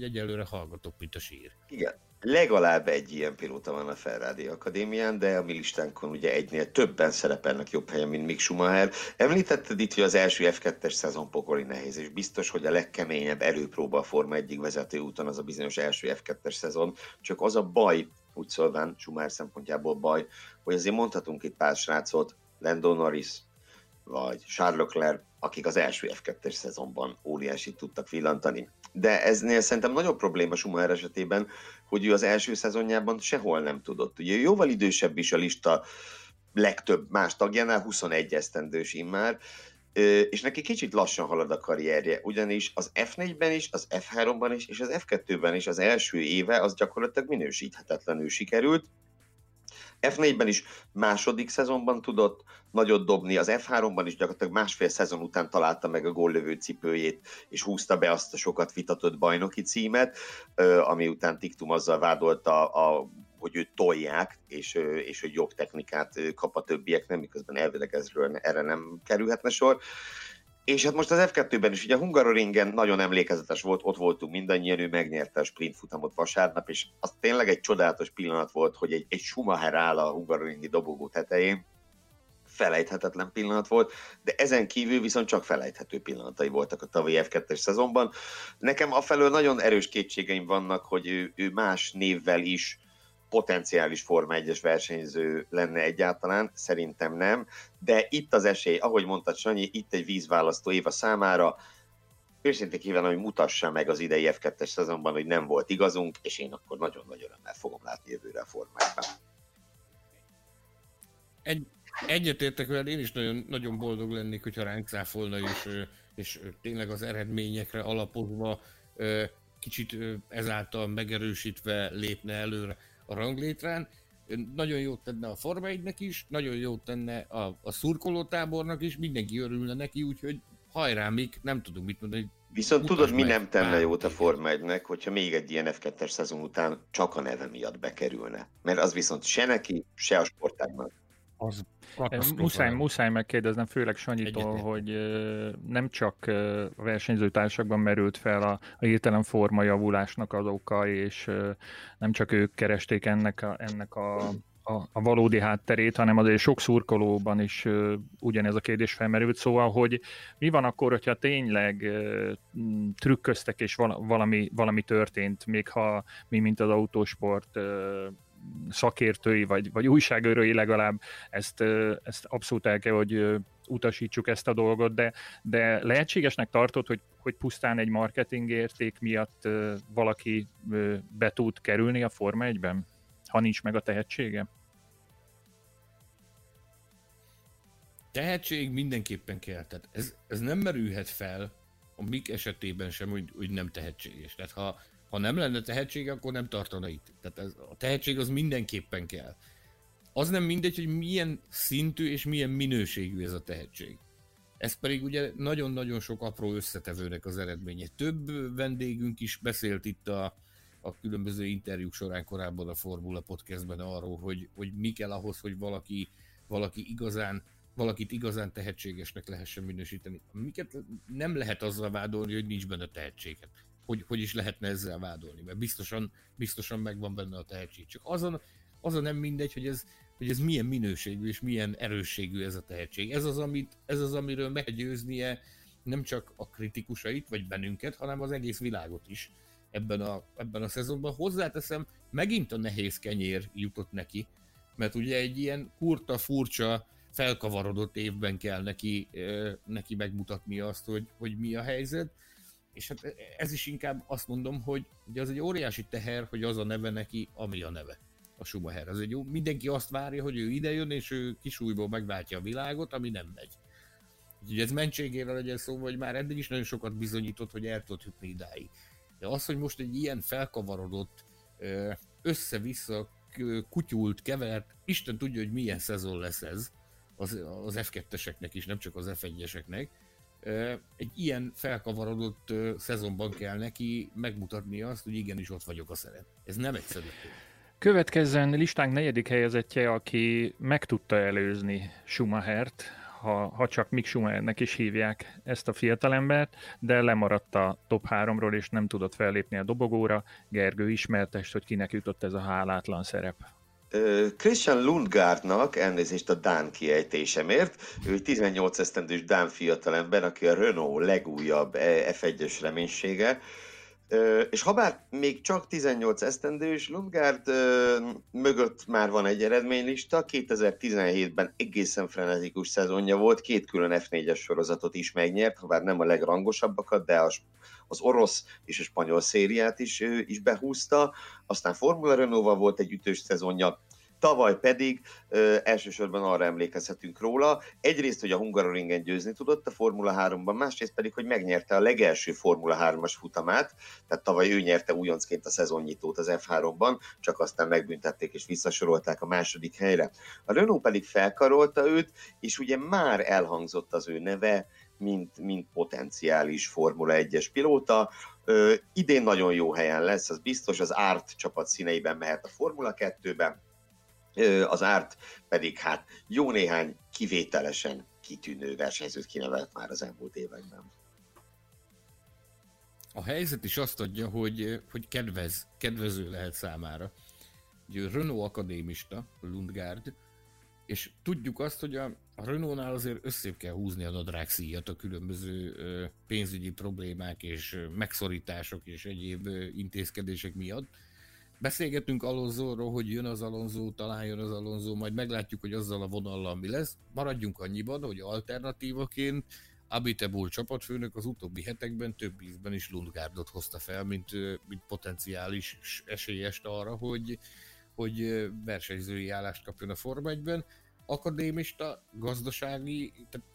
egyelőre hallgatok, mint a sír. Igen, legalább egy ilyen pilóta van a Ferrari akadémián, de a mi listánkon ugye egynél többen szerepelnek jobb helyen, mint Mick Schumacher. Említetted itt, hogy az első F2-es szezon pokoli nehéz, és biztos, hogy a legkeményebb erőpróba a Forma 1-ig vezető úton az a bizonyos első F2-es szezon, csak az a baj, úgy szólván Schumacher szempontjából baj, hogy azért mondhatunk itt pár srácot, Lando Norris vagy Charles Leclerc, akik az első F2-es szezonban óriásit tudtak villantani. De eznél szerintem nagyobb probléma Schumacher esetében, hogy ő az első szezonjában sehol nem tudott. Ugye jóval idősebb is a lista legtöbb más tagjánál, 21 esztendős immár, és neki kicsit lassan halad a karrierje, ugyanis az F4-ben is, az F3-ban is, és az F2-ben is az első éve az gyakorlatilag minősíthetetlenül sikerült. F4-ben is második szezonban tudott nagyot dobni, az F3-ban is gyakorlatilag másfél szezon után találta meg a góllövő cipőjét, és húzta be azt a sokat vitatott bajnoki címet, ami után Ticktum azzal vádolta hogy őt tolják, és hogy jobb technikát kap a többieknek, miközben elvileg erre nem kerülhetne sor. És hát most az F2-ben is, ugye a Hungaroringen nagyon emlékezetes volt, ott voltunk mindannyian, ő megnyerte a sprint futamot vasárnap, és az tényleg egy csodálatos pillanat volt, hogy egy Schumacher áll a hungaroringi dobogó tetején, felejthetetlen pillanat volt, de ezen kívül viszont csak felejthető pillanatai voltak a tavalyi F2-es szezonban. Nekem afelől nagyon erős kétségeim vannak, hogy ő más névvel is potenciális Forma 1-es versenyző lenne egyáltalán, szerintem nem, de itt az esély, ahogy mondtad Sanyi, itt egy vízválasztó év a számára, őszintén kívánom, hogy mutassa meg az idei F2-es szezonban, hogy nem volt igazunk, és én akkor nagyon-nagy örömmel fogom látni jövőre a Forma 1-ben. Egyetértek veled, én is nagyon, nagyon boldog lennék, hogyha ránk száfolna, és tényleg az eredményekre alapozva, kicsit ezáltal megerősítve lépne előre a ranglétrán. Nagyon jót tenne a Forma 1-nek is, nagyon jót tenne a szurkolótábornak is, mindenki örülne neki, úgyhogy hajrá, Mick, nem tudunk mit mondani. Viszont tudod, mi nem tenne jót a Forma 1-nek, hogyha még egy ilyen F2-es szezon után csak a neve miatt bekerülne. Mert az viszont se neki, se a sportágnak. Az muszáj megkérdeznem, főleg Sanyitól, hogy nem csak versenyzőtársakban merült fel a hirtelen forma javulásnak az oka, és nem csak ők keresték ennek a valódi hátterét, hanem azért sok szurkolóban is ugyanez a kérdés felmerült. Szóval, hogy mi van akkor, hogyha tényleg trükköztek, és valami történt, még ha mi, mint az autósport szakértői, vagy újságőrői legalább, ezt abszolút el kell, hogy utasítsuk ezt a dolgot, de lehetségesnek tartod, hogy pusztán egy marketing érték miatt valaki be tud kerülni a Forma 1-ben, ha nincs meg a tehetsége? Tehetség mindenképpen kell. Tehát ez nem merülhet fel a Mick esetében sem, hogy nem tehetséges. Tehát ha nem lenne tehetség, akkor nem tartana itt. Tehát a tehetség az mindenképpen kell. Az nem mindegy, hogy milyen szintű és milyen minőségű ez a tehetség. Ez pedig ugye nagyon-nagyon sok apró összetevőnek az eredménye. Több vendégünk is beszélt itt a különböző interjúk során korábban a Formula Podcastben arról, hogy mi kell ahhoz, hogy valakit igazán tehetségesnek lehessen minősíteni. Miket nem lehet azzal vádolni, hogy nincs benne tehetséget. Hogy is lehetne ezzel vádolni, mert biztosan megvan benne a tehetség. Csak az a nem mindegy, hogy ez milyen minőségű és milyen erősségű ez a tehetség. Ez az, amiről meggyőznie nem csak a kritikusait, vagy bennünket, hanem az egész világot is ebben a szezonban. Hozzáteszem, megint a nehéz kenyér jutott neki, mert ugye egy ilyen kurta, furcsa, felkavarodott évben kell neki megmutatnia azt, hogy mi a helyzet. És hát ez is inkább azt mondom, hogy ugye az egy óriási teher, hogy az a neve neki, ami a neve, a Schumacher. Ez egy jó, mindenki azt várja, hogy ő idejön, és ő kisújból megváltja a világot, ami nem megy. Úgyhogy ez mentségére legyen szó, hogy már eddig is nagyon sokat bizonyított, hogy el tudott jutni idáig. De az, hogy most egy ilyen felkavarodott, össze-vissza kutyult, kevert, Isten tudja, hogy milyen szezon lesz ez az F2-eseknek is, nem csak az F1-eseknek. Egy ilyen felkavarodott szezonban kell neki megmutatni azt, hogy igenis ott vagyok a szeren. Ez nem egyszerű. Következzen listánk 4. helyezettje, aki meg tudta előzni Schumachert, ha csak Mick Schumachernek is hívják ezt a fiatalembert, de lemaradt a top 3-ról, és nem tudott fellépni a dobogóra. Gergő, ismertest, hogy kinek jutott ez a hálátlan szerep? Christian Lundgaardnak, elnézést a dán kiejtésemért, ő 18 esztendős dán fiatalember, aki a Renault legújabb F1-es reménysége, és habár még csak 18 esztendős, Lundgaard mögött már van egy eredménylista, 2017-ben egészen frenetikus szezonja volt, 2 külön F4-es sorozatot is megnyert, habár nem a legrangosabbakat, de az orosz és a spanyol szériát is behúzta, aztán Formula Renault-val volt egy ütős szezonja, tavaly pedig elsősorban arra emlékezhetünk róla, egyrészt, hogy a Hungaroringen győzni tudott a Formula 3-ban, másrészt pedig, hogy megnyerte a legelső Formula 3-as futamát, tehát tavaly ő nyerte újoncként a szezonnyitót az F3-ban, csak aztán megbüntették és visszasorolták a második helyre. A Renault pedig felkarolta őt, és ugye már elhangzott az ő neve, mint potenciális Formula 1-es pilóta. Idén nagyon jó helyen lesz, az biztos, az ART csapat színeiben mehet a Formula 2-ben, az ART pedig hát jó néhány kivételesen kitűnő versenyzőt kinevelt már az elmúlt években. A helyzet is azt adja, hogy kedvező lehet számára. Ugye Renault akadémista, Lundgaard, és tudjuk azt, hogy a Renault-nál azért összébb kell húzni a nadrágszíjat a különböző pénzügyi problémák és megszorítások és egyéb intézkedések miatt. Beszélgetünk Alonzóról, hogy jön az Alonzó, majd meglátjuk, hogy azzal a vonallal mi lesz. Maradjunk annyiban, hogy alternatívaként Abiteboul csapatfőnök az utóbbi hetekben több ízben is Lundgaardot hozta fel, mint potenciális esélyest arra, hogy versenyzői állást kapjon a Forma 1-ben. Akadémista,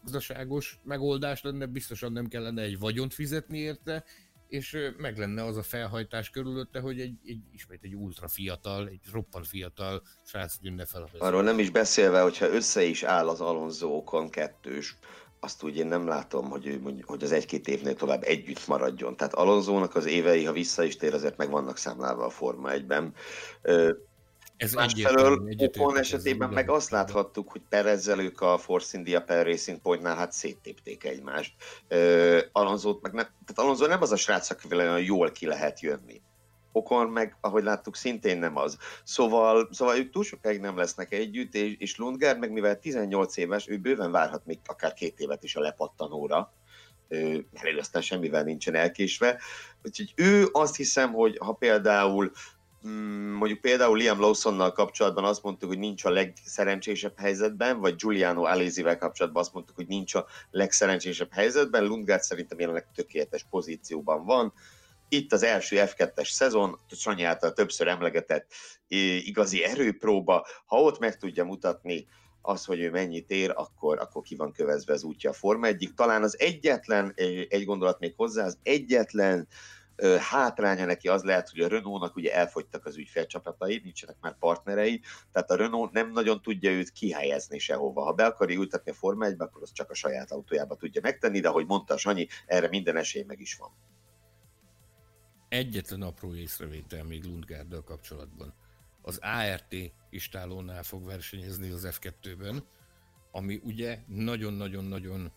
gazdaságos megoldás lenne, biztosan nem kellene egy vagyont fizetni érte, és meg lenne az a felhajtás körülötte, hogy ismét egy ultra fiatal, egy roppant fiatal srác gyűnne fel a vezet. Arról nem is beszélve, hogyha össze is áll az Alonso Ocon kettős, azt úgy én nem látom, hogy az 1-2 évnél tovább együtt maradjon. Tehát Alonzónak az évei, ha vissza is tér, azért meg vannak számlálva a Forma 1-ben. Másfelől Ocon esetében meg azt láthattuk, hogy Perezzel ők a Force India per Racing Pointnál hát széttépték egymást. Alonso nem az a srác, akivel olyan jól ki lehet jönni. Okon meg, ahogy láttuk, szintén nem az. Szóval ők túl sokáig nem lesznek együtt, és Lundgaard meg mivel 18 éves, ő bőven várhat még akár 2 évet is a lepattanóra, mert aztán semmivel nincsen elkésve. Úgyhogy ő azt hiszem, hogy ha például mondjuk Liam Lawsonnal kapcsolatban azt mondtuk, hogy nincs a legszerencsésebb helyzetben, vagy Giuliano Alesivel kapcsolatban azt mondtuk, hogy nincs a legszerencsésebb helyzetben, Lundgaard szerintem jelenleg tökéletes pozícióban van. Itt az első F2-es szezon, Sanyi által többször emlegetett igazi erőpróba, ha ott meg tudja mutatni azt, hogy ő mennyit ér, akkor ki van kövezve az útja a Forma 1-ig. Talán az egyetlen, egy gondolat még hozzá, az egyetlen hátránya neki az lehet, hogy a Renault-nak ugye elfogytak az ügyfélcsapatai, nincsenek már partnerei, tehát a Renault nem nagyon tudja őt kihelyezni sehova. Ha be akarja ültetni a Forma 1-be, akkor azt csak a saját autójába tudja megtenni, de ahogy mondta Sanyi, erre minden esély meg is van. Egyetlen apró észrevétel még Lundgaarddal kapcsolatban. Az ART istálónál fog versenyezni az F2-ben, ami ugye nagyon-nagyon-nagyon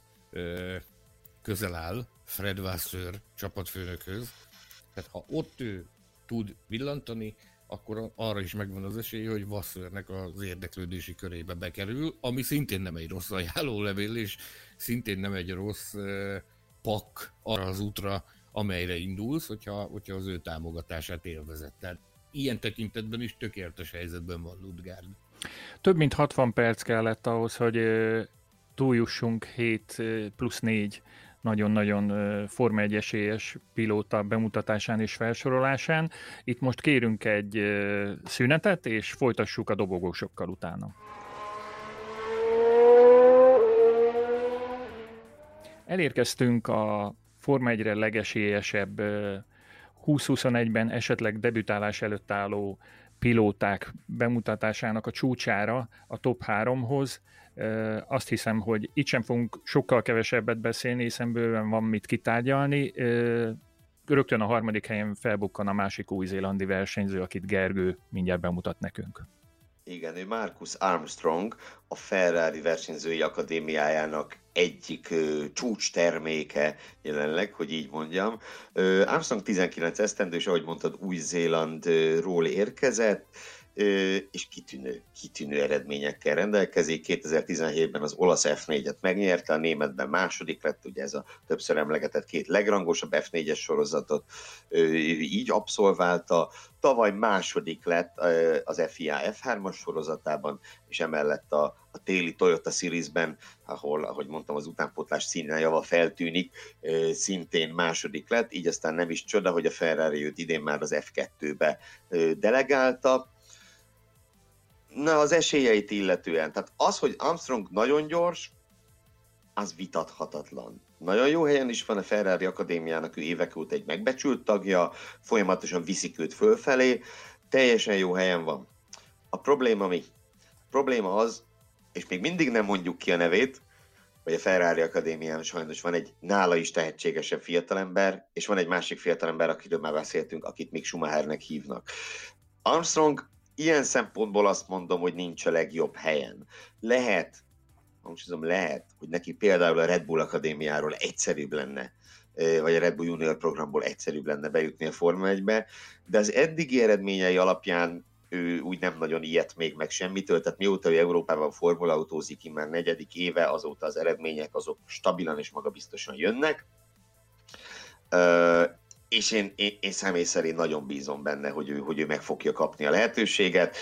közel áll Fred Vasseur csapatfőnökhöz. Tehát ha ott ő tud villantani, akkor arra is megvan az esélye, hogy Vasseurnek az érdeklődési körébe bekerül, ami szintén nem egy rossz ajánlólevél, és szintén nem egy rossz pak arra az útra, amelyre indulsz, hogyha az ő támogatását élvezett. Tehát ilyen tekintetben is tökéletes helyzetben van Lundgaard. Több mint 60 perc kellett ahhoz, hogy túljussunk 7+4 nagyon-nagyon Forma 1 esélyes pilóta bemutatásán és felsorolásán. Itt most kérünk egy szünetet, és folytassuk a dobogósokkal utána. Elérkeztünk a Forma 1-re legesélyesebb 2021-ben esetleg debütálás előtt álló pilóták bemutatásának a csúcsára, a top 3-hoz. Azt hiszem, hogy itt sem fogunk sokkal kevesebbet beszélni, hiszen bőven van mit kitárgyalni. Rögtön a 3. helyen felbukkan a másik új-zélandi versenyző, akit Gergő mindjárt bemutat nekünk. Igen, ő Marcus Armstrong, a Ferrari versenyzői akadémiájának egyik csúcsterméke jelenleg, hogy így mondjam. Armstrong 19 esztendő, és ahogy mondtad, Új-Zélandról érkezett, és kitűnő eredményekkel rendelkezik. 2017-ben az olasz F4-et megnyerte, a németben második lett, ugye ez a többször emlegetett 2 legrangosabb F4-es sorozatot így abszolválta. Tavaly második lett az FIA F3-as sorozatában, és emellett a téli Toyota Series-ben, ahol, ahogy mondtam, az utánpótlás színjava feltűnik, szintén második lett, így aztán nem is csoda, hogy a Ferrari őt idén már az F2-be delegálta. Na, az esélyeit illetően, tehát az, hogy Armstrong nagyon gyors, az vitathatatlan. Nagyon jó helyen is van a Ferrari Akadémiának, ő évek óta egy megbecsült tagja, folyamatosan viszik őt fölfelé, teljesen jó helyen van. A probléma mi? A probléma az, és még mindig nem mondjuk ki a nevét, hogy a Ferrari Akadémián sajnos van egy nála is tehetségesebb fiatalember, és van egy másik fiatalember, akiről már beszéltünk, akit Mick Schumachernek hívnak. Armstrong ilyen szempontból azt mondom, hogy nincs a legjobb helyen. Lehet, hogy neki például a Red Bull Akadémiáról egyszerűbb lenne, vagy a Red Bull Junior programból egyszerűbb lenne bejutni a Forma 1-be, de az eddigi eredményei alapján ő úgy nem nagyon ijedt még meg semmitől, tehát mióta ő Európában formulautózik, immár 4. éve, azóta az eredmények azok stabilan és magabiztosan jönnek. És én személy szerint nagyon bízom benne, hogy ő meg fogja kapni a lehetőséget.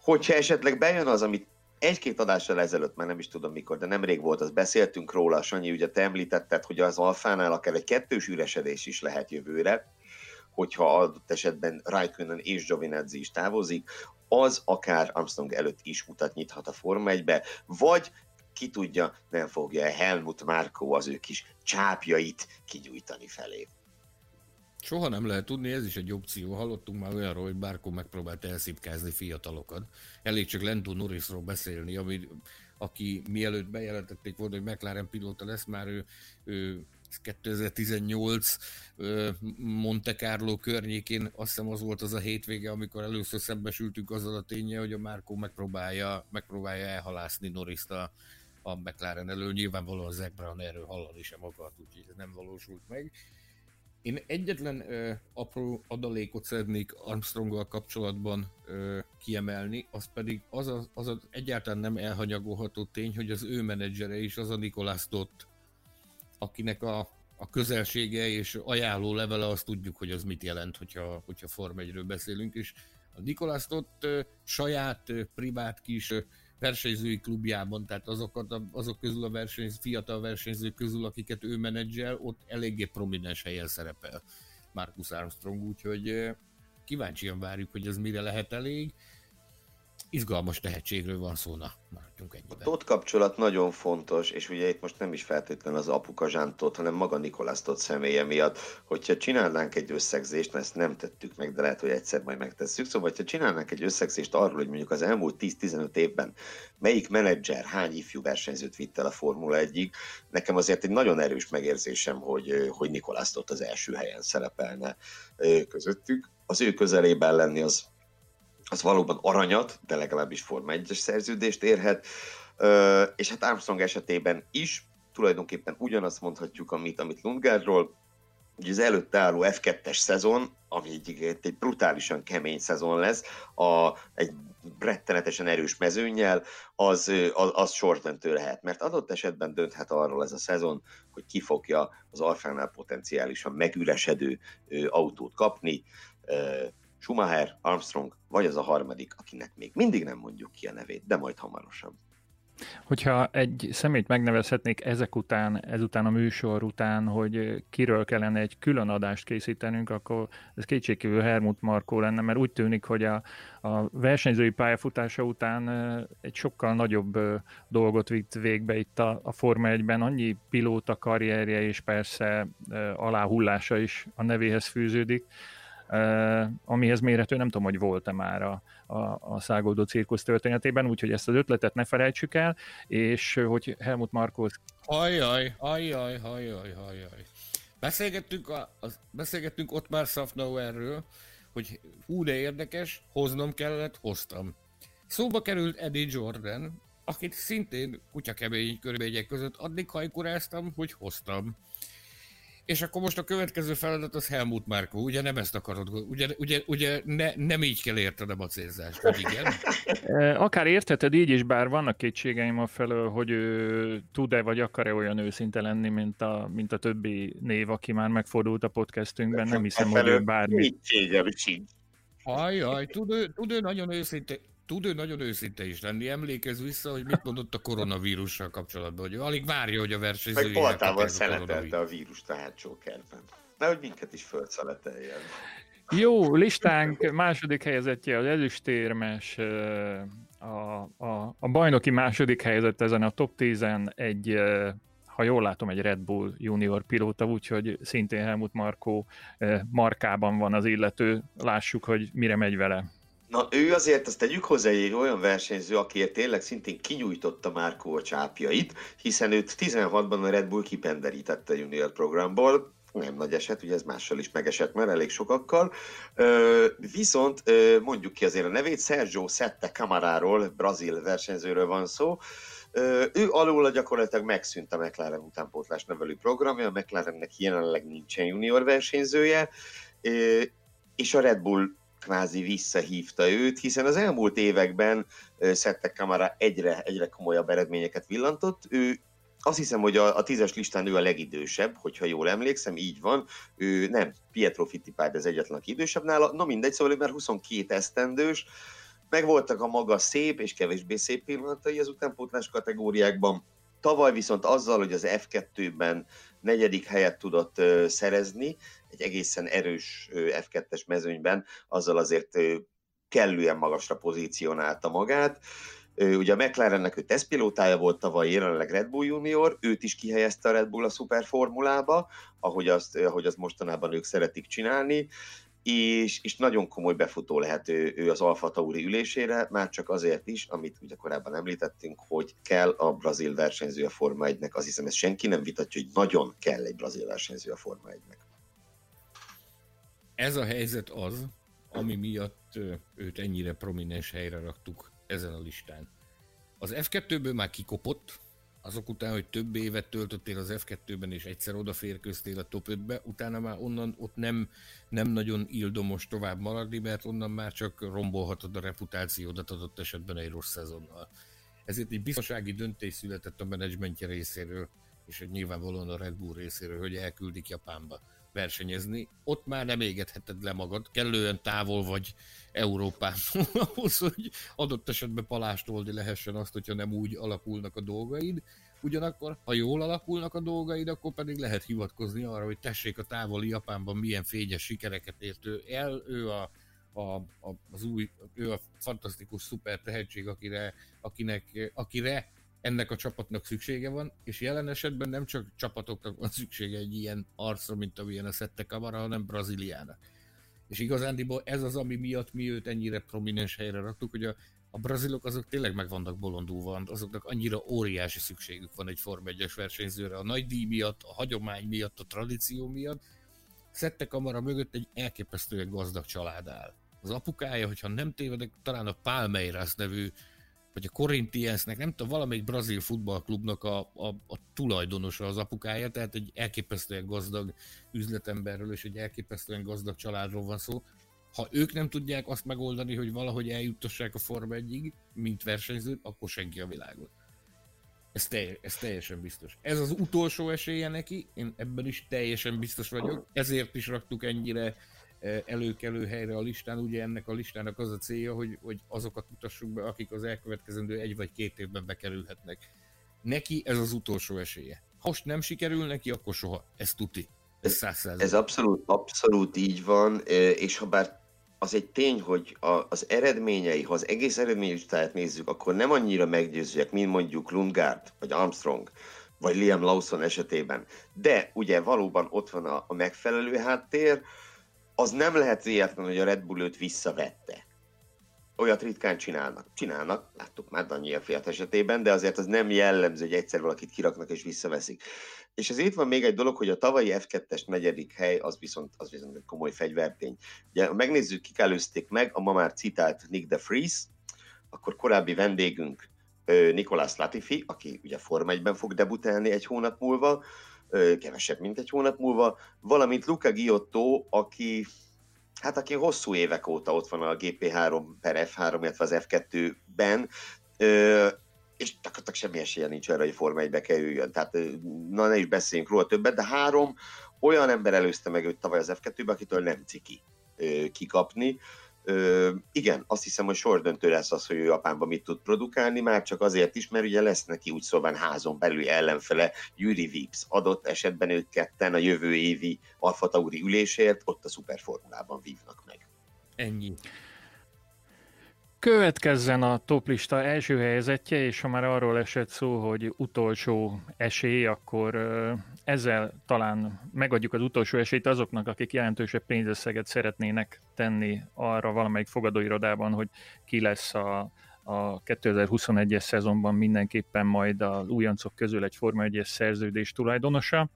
Hogyha esetleg bejön az, amit egy-két adással ezelőtt, már nem is tudom mikor, de nemrég volt, az beszéltünk róla, Sanyi, ugye te említetted, hogy az Alfánál akár egy 2-s üresedés is lehet jövőre, hogyha adott esetben Räikkönen és Giovinazzi is távozik, az akár Armstrong előtt is utat nyithat a Forma 1-be, vagy ki tudja, nem fogja Helmut Marko az ő kis csápjait kigyújtani felé. Soha nem lehet tudni, ez is egy opció. Hallottunk már olyanról, hogy Marko megpróbált elszipkázni fiatalokat. Elég csak Lando Norrisról beszélni, aki mielőtt bejelentették volna, hogy McLaren pilóta lesz, már ő 2018 Monte Carlo környékén, azt hiszem az volt az a hétvége, amikor először szembesültünk azzal a ténnyel, hogy a Marco megpróbálja elhalászni Norrist a McLaren elől. Nyilvánvalóan Zach Brown erről hallani sem akart, úgyhogy ez nem valósult meg. Én egyetlen apró adalékot szeretnék Armstronggal kapcsolatban kiemelni, az pedig az egyáltalán nem elhanyagolható tény, hogy az ő menedzsere is az a Nicolas Tott, akinek a közelsége és ajánló levele, azt tudjuk, hogy az mit jelent, hogyha Form 1-ről beszélünk is. A Nicolas Tott saját privát kis versenyzői klubjában, tehát azok közül a fiatal versenyzők közül, akiket ő menedzsel, ott eléggé prominens helyen szerepel Marcus Armstrong, úgyhogy kíváncsian várjuk, hogy ez mire lehet elég. Izgalmas tehetségről van szó, na, maradjunk ennyiben. A Tott kapcsolat nagyon fontos, és ugye itt most nem is feltétlenül az apuka Jehan Tott, hanem maga Nicolas Tott személye miatt. Hogyha csinálnánk egy összegzést, na ezt nem tettük meg, de lehet, hogy egyszer majd megtesszük, szóval ha csinálnánk egy összegzést arról, hogy mondjuk az elmúlt 10-15 évben melyik menedzser hány ifjú versenyzőt vitt el a Formula 1-ig, nekem azért egy nagyon erős megérzésem, hogy Nicolas Tott az első helyen szerepelne közöttük. Az ő közelében lenni az valóban aranyat, de legalábbis Forma 1-es szerződést érhet, és hát Armstrong esetében is tulajdonképpen ugyanazt mondhatjuk, amit Lundgaardról, hogy az előtte álló F2-es szezon, ami egy brutálisan kemény szezon lesz, egy rettenetesen erős mezőnnyel, az sorsdöntő lehet, mert adott esetben dönthet arról ez a szezon, hogy ki fogja az Alfánál potenciálisan megüresedő autót kapni, Schumacher, Armstrong, vagy az a harmadik, akinek még mindig nem mondjuk ki a nevét, de majd hamarosan. Hogyha egy személyt megnevezhetnék ezután a műsor után, hogy kiről kellene egy külön adást készítenünk, akkor ez kétségkívül Helmut Markó lenne, mert úgy tűnik, hogy a versenyzői pályafutása után egy sokkal nagyobb dolgot vitt végbe itt a Forma 1-ben, annyi pilóta karrierje és persze aláhullása is a nevéhez fűződik, amihez mérhető, nem tudom, hogy volt-e már a száguldó cirkusz történetében, úgyhogy ezt az ötletet ne felejtsük el, és hogy Helmut Markót... Ajjaj. Beszélgettünk ott már Safnauerről, hogy hú, de érdekes, hoztam. Szóba került Eddie Jordan, akit szintén kutyakemény körülmények között addig hajkuráztam, hogy hoztam. És akkor most a következő feladat az Helmut Markó, ugye nem ezt akarod, ugye nem így kell értenem a célzást, hogy igen? Akár értheted így is, bár vannak kétségeim afelől, hogy ő tud-e vagy akar-e olyan őszinte lenni, mint a többi név, aki már megfordult a podcastünkben, nem hiszem, hogy ő bármit. Ajjaj, tud ő nagyon őszinte is lenni. Emlékezz vissza, hogy mit mondott a koronavírussal kapcsolatban, hogy alig várja, hogy a versenyzőjének... Meg baltával szeletelte a vírust a hátsó kertben. Nehogy minket is fölszeleteljen. Jó, listánk második helyezettje az ezüstérmes, a bajnoki második helyezett ezen a top 10-en egy... Ha jól látom, egy Red Bull junior pilóta, úgyhogy szintén Helmut Markó markában van az illető. Lássuk, hogy mire megy vele. Na ő azért, azt tegyük hozzá, egy olyan versenyző, akiért tényleg szintén kinyújtotta Markó a csápjait, hiszen őt 16-ban a Red Bull kipenderítette a junior programból. Nem nagy eset, ugye ez mással is megesett már, elég sokakkal. Viszont mondjuk ki azért a nevét, Sergio Sette Camaráról, brazil versenyzőről van szó. Ő alóla gyakorlatilag megszűnt a McLaren utánpótlás nevelő programja, a McLarennek jelenleg nincsen junior versenyzője, és a Red Bull kvázi visszahívta őt, hiszen az elmúlt években Sette Camara egyre komolyabb eredményeket villantott. Ő azt hiszem, hogy a 10-es listán ő a legidősebb, hogyha jól emlékszem, így van. Ő nem, Pietro Fittipaldi az egyetlen, aki idősebb nála. Na mindegy, szóval ő már 22 esztendős, meg voltak a maga szép és kevésbé szép pillanatai az utánpótlás kategóriákban. Tavaly viszont azzal, hogy az F2-ben negyedik helyet tudott szerezni, egy egészen erős F2-es mezőnyben, azzal azért kellően magasra pozícionálta magát. Ugye a McLarennek ő tesztpilótája volt tavaly, jelenleg Red Bull junior, őt is kihelyezte a Red Bull a Superformulába, ahogy azt mostanában ők szeretik csinálni. és nagyon komoly befutó lehet ő az Alfa Tauri ülésére, már csak azért is, amit ugye korábban említettünk, hogy kell a brazil versenyző a Forma 1-nek, azt hiszem, ezt senki nem vitatja, hogy nagyon kell egy brazil versenyző a Forma 1-nek. Ez a helyzet az, ami miatt őt ennyire prominens helyre raktuk ezen a listán. Az F2-ből már kikopott, azok után, hogy több évet töltöttél az F2-ben, és egyszer odaférkőztél a top 5-be, utána már onnan ott nem nagyon ildomos tovább maradni, mert onnan már csak rombolhatod a reputációdat adott esetben egy rossz szezonnal. Ezért egy biztonsági döntés született a menedzsmentje részéről, és nyilvánvalóan a Red Bull részéről, hogy elküldik Japánba versenyezni. Ott már nem égetheted le magad, kellően távol vagy Európától ahhoz, hogy adott esetben palást oldni lehessen azt, hogyha nem úgy alakulnak a dolgaid. Ugyanakkor, ha jól alakulnak a dolgaid, akkor pedig lehet hivatkozni arra, hogy tessék, a távoli Japánban milyen fényes sikereket ért ő el. Ő a fantasztikus szuper tehetség, akinek ennek a csapatnak szüksége van, és jelen esetben nem csak csapatoknak van szüksége egy ilyen arcra, mint amilyen a Sette Camara, hanem Brazíliának. És igazándiból ez az, ami miatt mi őt ennyire prominens helyre raktuk, hogy a brazilok azok tényleg meg vannak bolondulva, azoknak annyira óriási szükségük van egy Forma 1-es versenyzőre, a nagy díj miatt, a hagyomány miatt, a tradíció miatt. Sette Camara mögött egy elképesztően gazdag család áll. Az apukája, hogyha nem tévedek, talán a Palmeiras nevű, vagy a Corinthiansnek, nem tudom, valamelyik brazil futballklubnak a tulajdonosa az apukája, tehát egy elképesztően gazdag üzletemberről és egy elképesztően gazdag családról van szó. Ha ők nem tudják azt megoldani, hogy valahogy eljuttassák a Forma 1-ig, mint versenyzőt, akkor senki a világon. Ez teljesen biztos. Ez az utolsó esélye neki, én ebben is teljesen biztos vagyok, ezért is raktuk ennyire előkelő helyre a listán. Ugye ennek a listának az a célja, hogy azokat mutassuk be, akik az elkövetkezendő egy vagy két évben bekerülhetnek. Neki ez az utolsó esélye. Ha most nem sikerül neki, akkor soha. Ez tuti. Ez abszolút így van, és ha bár az egy tény, hogy az eredményei, ha az egész eredménylistáját nézzük, akkor nem annyira meggyőzőek, mint mondjuk Lundgaard, vagy Armstrong, vagy Liam Lawson esetében. De ugye valóban ott van a megfelelő háttér. Az nem lehet véletlen, hogy a Red Bull őt visszavette. Olyat ritkán csinálnak. Láttuk már Danyiil Kvjat esetében, de azért az nem jellemző, hogy egyszer valakit kiraknak és visszaveszik. És ezért van még egy dolog, hogy a tavalyi F2-es negyedik hely, az viszont egy komoly fegyvertény. Ugye, ha megnézzük, kik előzték meg, a ma már citált Nick De Vries, akkor korábbi vendégünk Nicolas Latifi, aki ugye Forma 1-ben fog debutálni egy hónap múlva, kevesebb, mint egy hónap múlva, valamint Luca Giotto, aki hosszú évek óta ott van a GP3/F3, illetve az F2-ben, és gyakorlatilag semmi esélye nincs arra, hogy Forma 1-be kerüljön. Tehát na, ne is beszéljünk róla többet, de 3 olyan ember előzte meg őt tavaly az F2-be, akitől nem ciki kikapni. Igen, azt hiszem, hogy sorsdöntő lesz az, hogy ő Japánban mit tud produkálni, már csak azért is, mert ugye lesz neki úgy szóval házon belül ellenfele Jüri Vips, adott esetben ők ketten a jövő évi Alfa Tauri ülésért ott a Superformulában vívnak meg. Ennyi. Következzen a toplista első helyezettje, és ha már arról esett szó, hogy utolsó esély, akkor ezzel talán megadjuk az utolsó esélyt azoknak, akik jelentősebb pénzösszeget szeretnének tenni arra valamelyik fogadóirodában, hogy ki lesz a 2021-es szezonban mindenképpen majd az újoncok közül egy Forma 1-es szerződés tulajdonosa.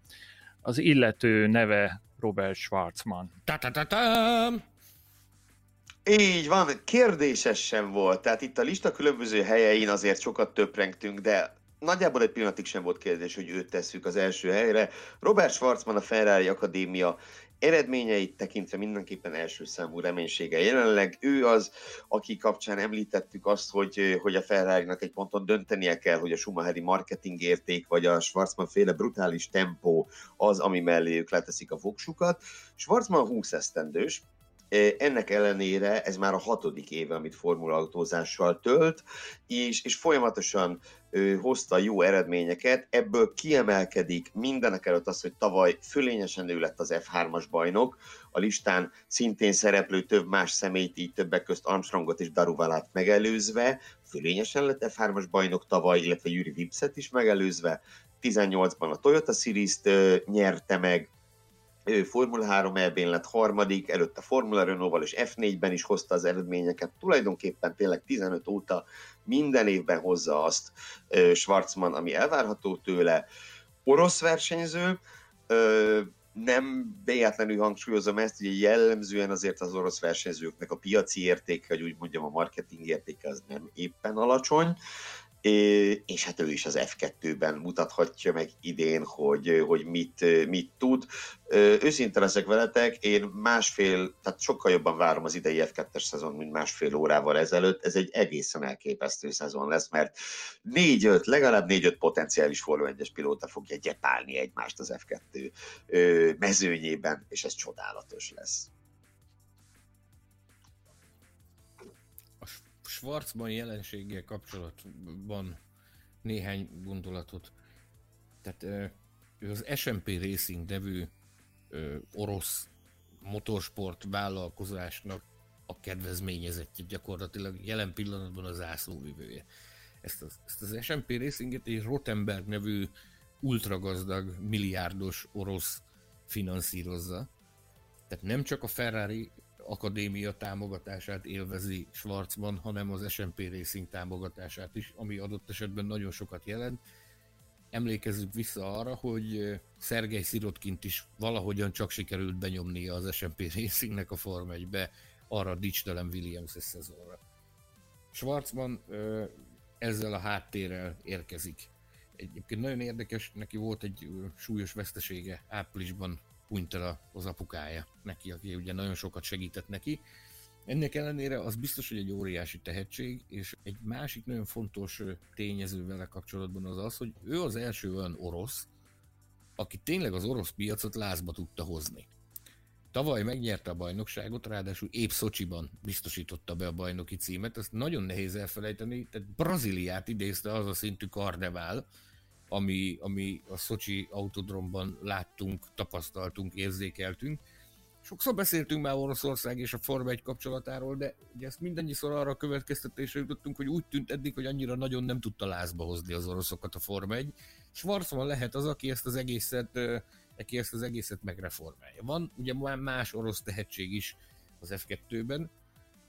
Az illető neve Robert Schwarzman. Ta-ta-ta-tam! Így van, kérdéses sem volt, tehát itt a lista különböző helyein azért sokat töprengtünk, de nagyjából egy pillanatig sem volt kérdés, hogy őt tesszük az első helyre. Robert Schwarzman, a Ferrari Akadémia eredményeit tekintve mindenképpen első számú reménysége jelenleg. Ő az, aki kapcsán említettük azt, hogy a Ferrarinak egy ponton döntenie kell, hogy a Schumacheri marketingérték vagy a Schwarzman féle brutális tempó az, ami mellé ők leteszik a voksukat. Schwarzman 20 esztendős. Ennek ellenére ez már a 6. éve, amit formulaautózással tölt, és folyamatosan hozta jó eredményeket. Ebből kiemelkedik mindenek előtt az, hogy tavaly fölényesen ő lett az F3-as bajnok. A listán szintén szereplő több más személyt, így többek közt Armstrongot és Daruvalát megelőzve, fölényesen lett F3-as bajnok tavaly, illetve Jüri Vipset is megelőzve. 18-ban a Toyota Series-t nyerte meg, Ő Formula 3 EB-n lett harmadik, előtte Formula Renault-val és F4-ben is hozta az eredményeket. Tulajdonképpen tényleg 15 óta minden évben hozza azt Schwarzman, ami elvárható tőle. Orosz versenyző, nem véletlenül hangsúlyozom ezt, ugye jellemzően azért az orosz versenyzőknek a piaci értéke, vagy úgy mondjam a marketing értéke az nem éppen alacsony, és hát ő is az F2-ben mutathatja meg idén, hogy mit tud. Őszinte leszek veletek, én tehát sokkal jobban várom az idei F2-es szezon, mint másfél órával ezelőtt. Ez egy egészen elképesztő szezon lesz, mert legalább 4-5 potenciális Forma 1-es pilóta fogja gyepálni egymást az F2 mezőnyében, és ez csodálatos lesz. Schwarzman jelenséggel kapcsolatban néhány gondolatot. Tehát az SMP Racing nevű orosz motorsport vállalkozásnak a kedvezményezettje, gyakorlatilag jelen pillanatban a zászlóvivője. Ezt az SMP Racinget egy Rottenberg nevű ultragazdag, milliárdos orosz finanszírozza. Tehát nem csak a Ferrari akadémia támogatását élvezi Schwarzman, hanem az SMP Racing támogatását is, ami adott esetben nagyon sokat jelent. Emlékezzünk vissza arra, hogy Szergej Szirotkint is valahogyan csak sikerült benyomnia az SMP Racingnek a Forma 1-be arra a dicstelen Williams-es szezonra. Schwarzman ezzel a háttérrel érkezik. Egyébként nagyon érdekes, neki volt egy súlyos vesztesége áprilisban, hunyt el az apukája neki, aki ugye nagyon sokat segített neki. Ennek ellenére az biztos, hogy egy óriási tehetség, és egy másik nagyon fontos tényező vele kapcsolatban az, hogy ő az első olyan orosz, aki tényleg az orosz piacot lázba tudta hozni. Tavaly megnyerte a bajnokságot, ráadásul épp Szocsiban biztosította be a bajnoki címet, ezt nagyon nehéz elfelejteni, tehát Brazíliát idézte az a szintű karnevál, ami a Szocsi autodromban láttunk, tapasztaltunk, érzékeltünk. Sokszor beszéltünk már Oroszország és a Forma 1 kapcsolatáról, de ugye ezt mindannyiszor arra a következtetésre jutottunk, hogy úgy tűnt eddig, hogy annyira nagyon nem tudta lázba hozni az oroszokat a Forma 1. Schwarzman lehet az, aki ezt az egészet megreformálja. Van ugye már más orosz tehetség is az F2-ben,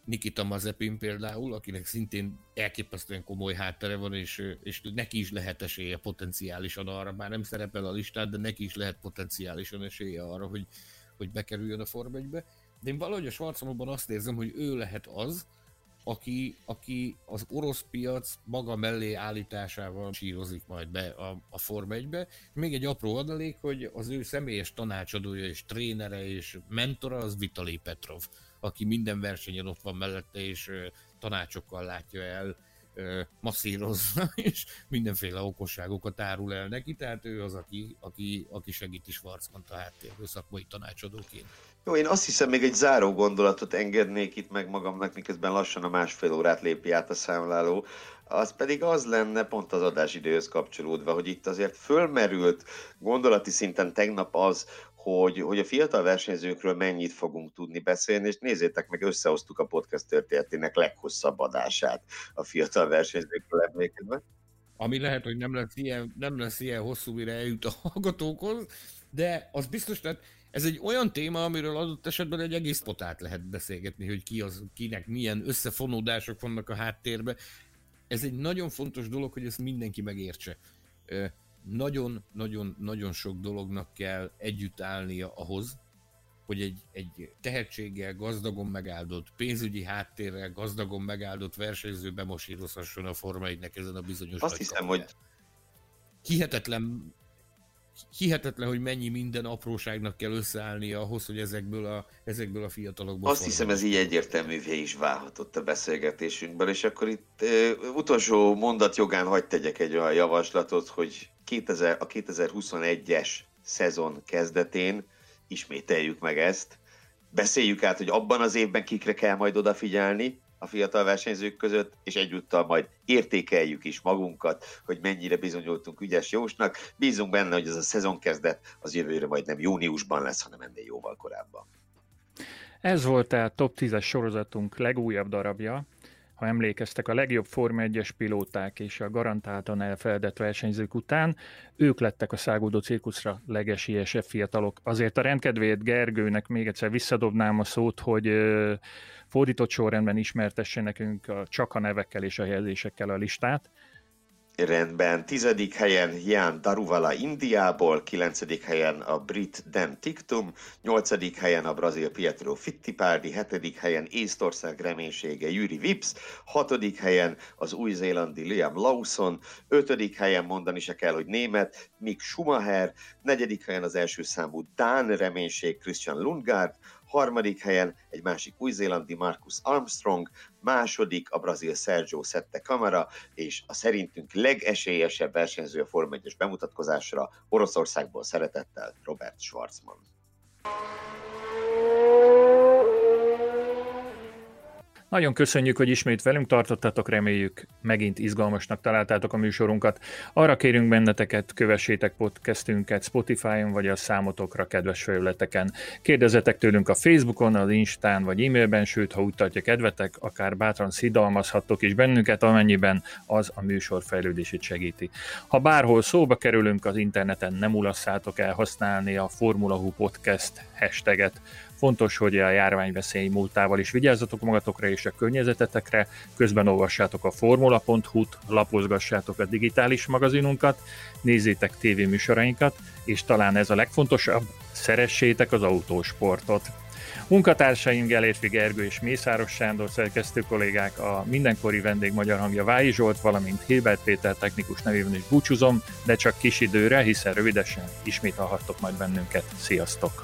Nikita Mazepin például, akinek szintén elképesztően komoly háttere van, és neki is lehet esélye potenciálisan arra, már nem szerepel a listán, de neki is lehet potenciálisan esélye arra, hogy bekerüljön a Forma 1-be. De én valahogy a Schwarzmanban azt érzem, hogy ő lehet az, aki az orosz piac maga mellé állításával sírozik majd be a Forma 1-be. Még egy apró adalék, hogy az ő személyes tanácsadója és trénere és mentora az Vitalij Petrov, aki minden versenyen ott van mellette, és tanácsokkal látja el, masszírozza, és mindenféle okosságokat árul el neki, tehát ő az, aki segíti Schwarzmant a háttérről szakmai tanácsadóként. Jó, én azt hiszem, még egy záró gondolatot engednék itt meg magamnak, miközben lassan a másfél órát lépi át a számláló. Az pedig az lenne, pont az adásidőhöz kapcsolódva, hogy itt azért fölmerült gondolati szinten tegnap az, hogy a fiatal versenyzőkről mennyit fogunk tudni beszélni, és nézzétek meg, összehoztuk a podcast történetének leghosszabb adását a fiatal versenyzőkről emlékezve. Ami lehet, hogy nem lesz ilyen hosszú, mire eljut a hallgatókhoz, de az biztos, hogy ez egy olyan téma, amiről adott esetben egy egész potát lehet beszélgetni, hogy kinek milyen összefonódások vannak a háttérben. Ez egy nagyon fontos dolog, hogy ezt mindenki megértse. Nagyon-nagyon-nagyon sok dolognak kell együtt állnia ahhoz, hogy egy tehetséggel gazdagon megáldott, pénzügyi háttérrel gazdagon megáldott versenyző bemosírozhasson a Forma 1-nek ezen a bizonyos azt hiszem, hogy hihetetlen, hogy mennyi minden apróságnak kell összeállnia ahhoz, hogy ezekből a fiatalokból... Azt hiszem, ez így egyértelművé is válhatott a beszélgetésünkben, és akkor itt utolsó mondat jogán hadd tegyek egy olyan javaslatot, hogy a 2021-es szezon kezdetén ismételjük meg ezt, beszéljük át, hogy abban az évben kikre kell majd odafigyelni a fiatal versenyzők között, és egyúttal majd értékeljük is magunkat, hogy mennyire bizonyultunk ügyes jósnak. Bízunk benne, hogy ez a szezon kezdet az jövőre majd nem júniusban lesz, hanem ennél jóval korábban. Ez volt a Top 10-es sorozatunk legújabb darabja. ha emlékeztek, a legjobb Forma 1-es pilóták és a garantáltan elfeledett versenyzők után ők lettek a száguldó cirkuszra legesélyesebb fiatalok. Azért a rendkedvéért Gergőnek még egyszer visszadobnám a szót, hogy fordított sorrendben ismertesse nekünk csak a nevekkel és a helyezésekkel a listát. Rendben, 10. helyen Jehan Daruvala Indiából, 9. helyen a brit Dan Ticktum, 8. helyen a brazil Pietro Fittipaldi, 7. helyen Észtország reménysége Jüri Vips, 6. helyen az új-zélandi Liam Lawson, 5. helyen mondani se kell, hogy német Mick Schumacher, 4. helyen az első számú dán reménység Christian Lundgaard, 3. helyen egy másik új-zélandi Marcus Armstrong, 2. a brazil Sergio Sette Camara, és a szerintünk legesélyesebb versenyző a Forma 1-es bemutatkozásra Oroszországból szeretettel Robert Schwarzman. Nagyon köszönjük, hogy ismét velünk tartottatok, reméljük megint izgalmasnak találtátok a műsorunkat. Arra kérünk benneteket, kövessétek podcastünket Spotify-on vagy a számotokra kedves felületeken. Kérdezzetek tőlünk a Facebookon, az Instán vagy e-mailben, sőt, ha úgy tartja kedvetek, akár bátran szidalmazhattok is bennünket, amennyiben az a műsor fejlődését segíti. Ha bárhol szóba kerülünk, az interneten nem ulasszátok el használni a Formula.hu podcast hashtaget. Fontos, hogy a járványveszély múltával is vigyázzatok magatokra és a környezetetekre, közben olvassátok a formula.hu-t, lapozgassátok a digitális magazinunkat, nézzétek tévéműsorainkat, és talán ez a legfontosabb, szeressétek az autósportot. Munkatársaim Gellérfi Gergő és Mészáros Sándor szerkesztő kollégák, a mindenkori vendég magyar hangja Vályi Zsolt, valamint Hilbert Péter technikus nevében is búcsúzom, de csak kis időre, hiszen rövidesen ismét hallhattok majd bennünket. Sziasztok!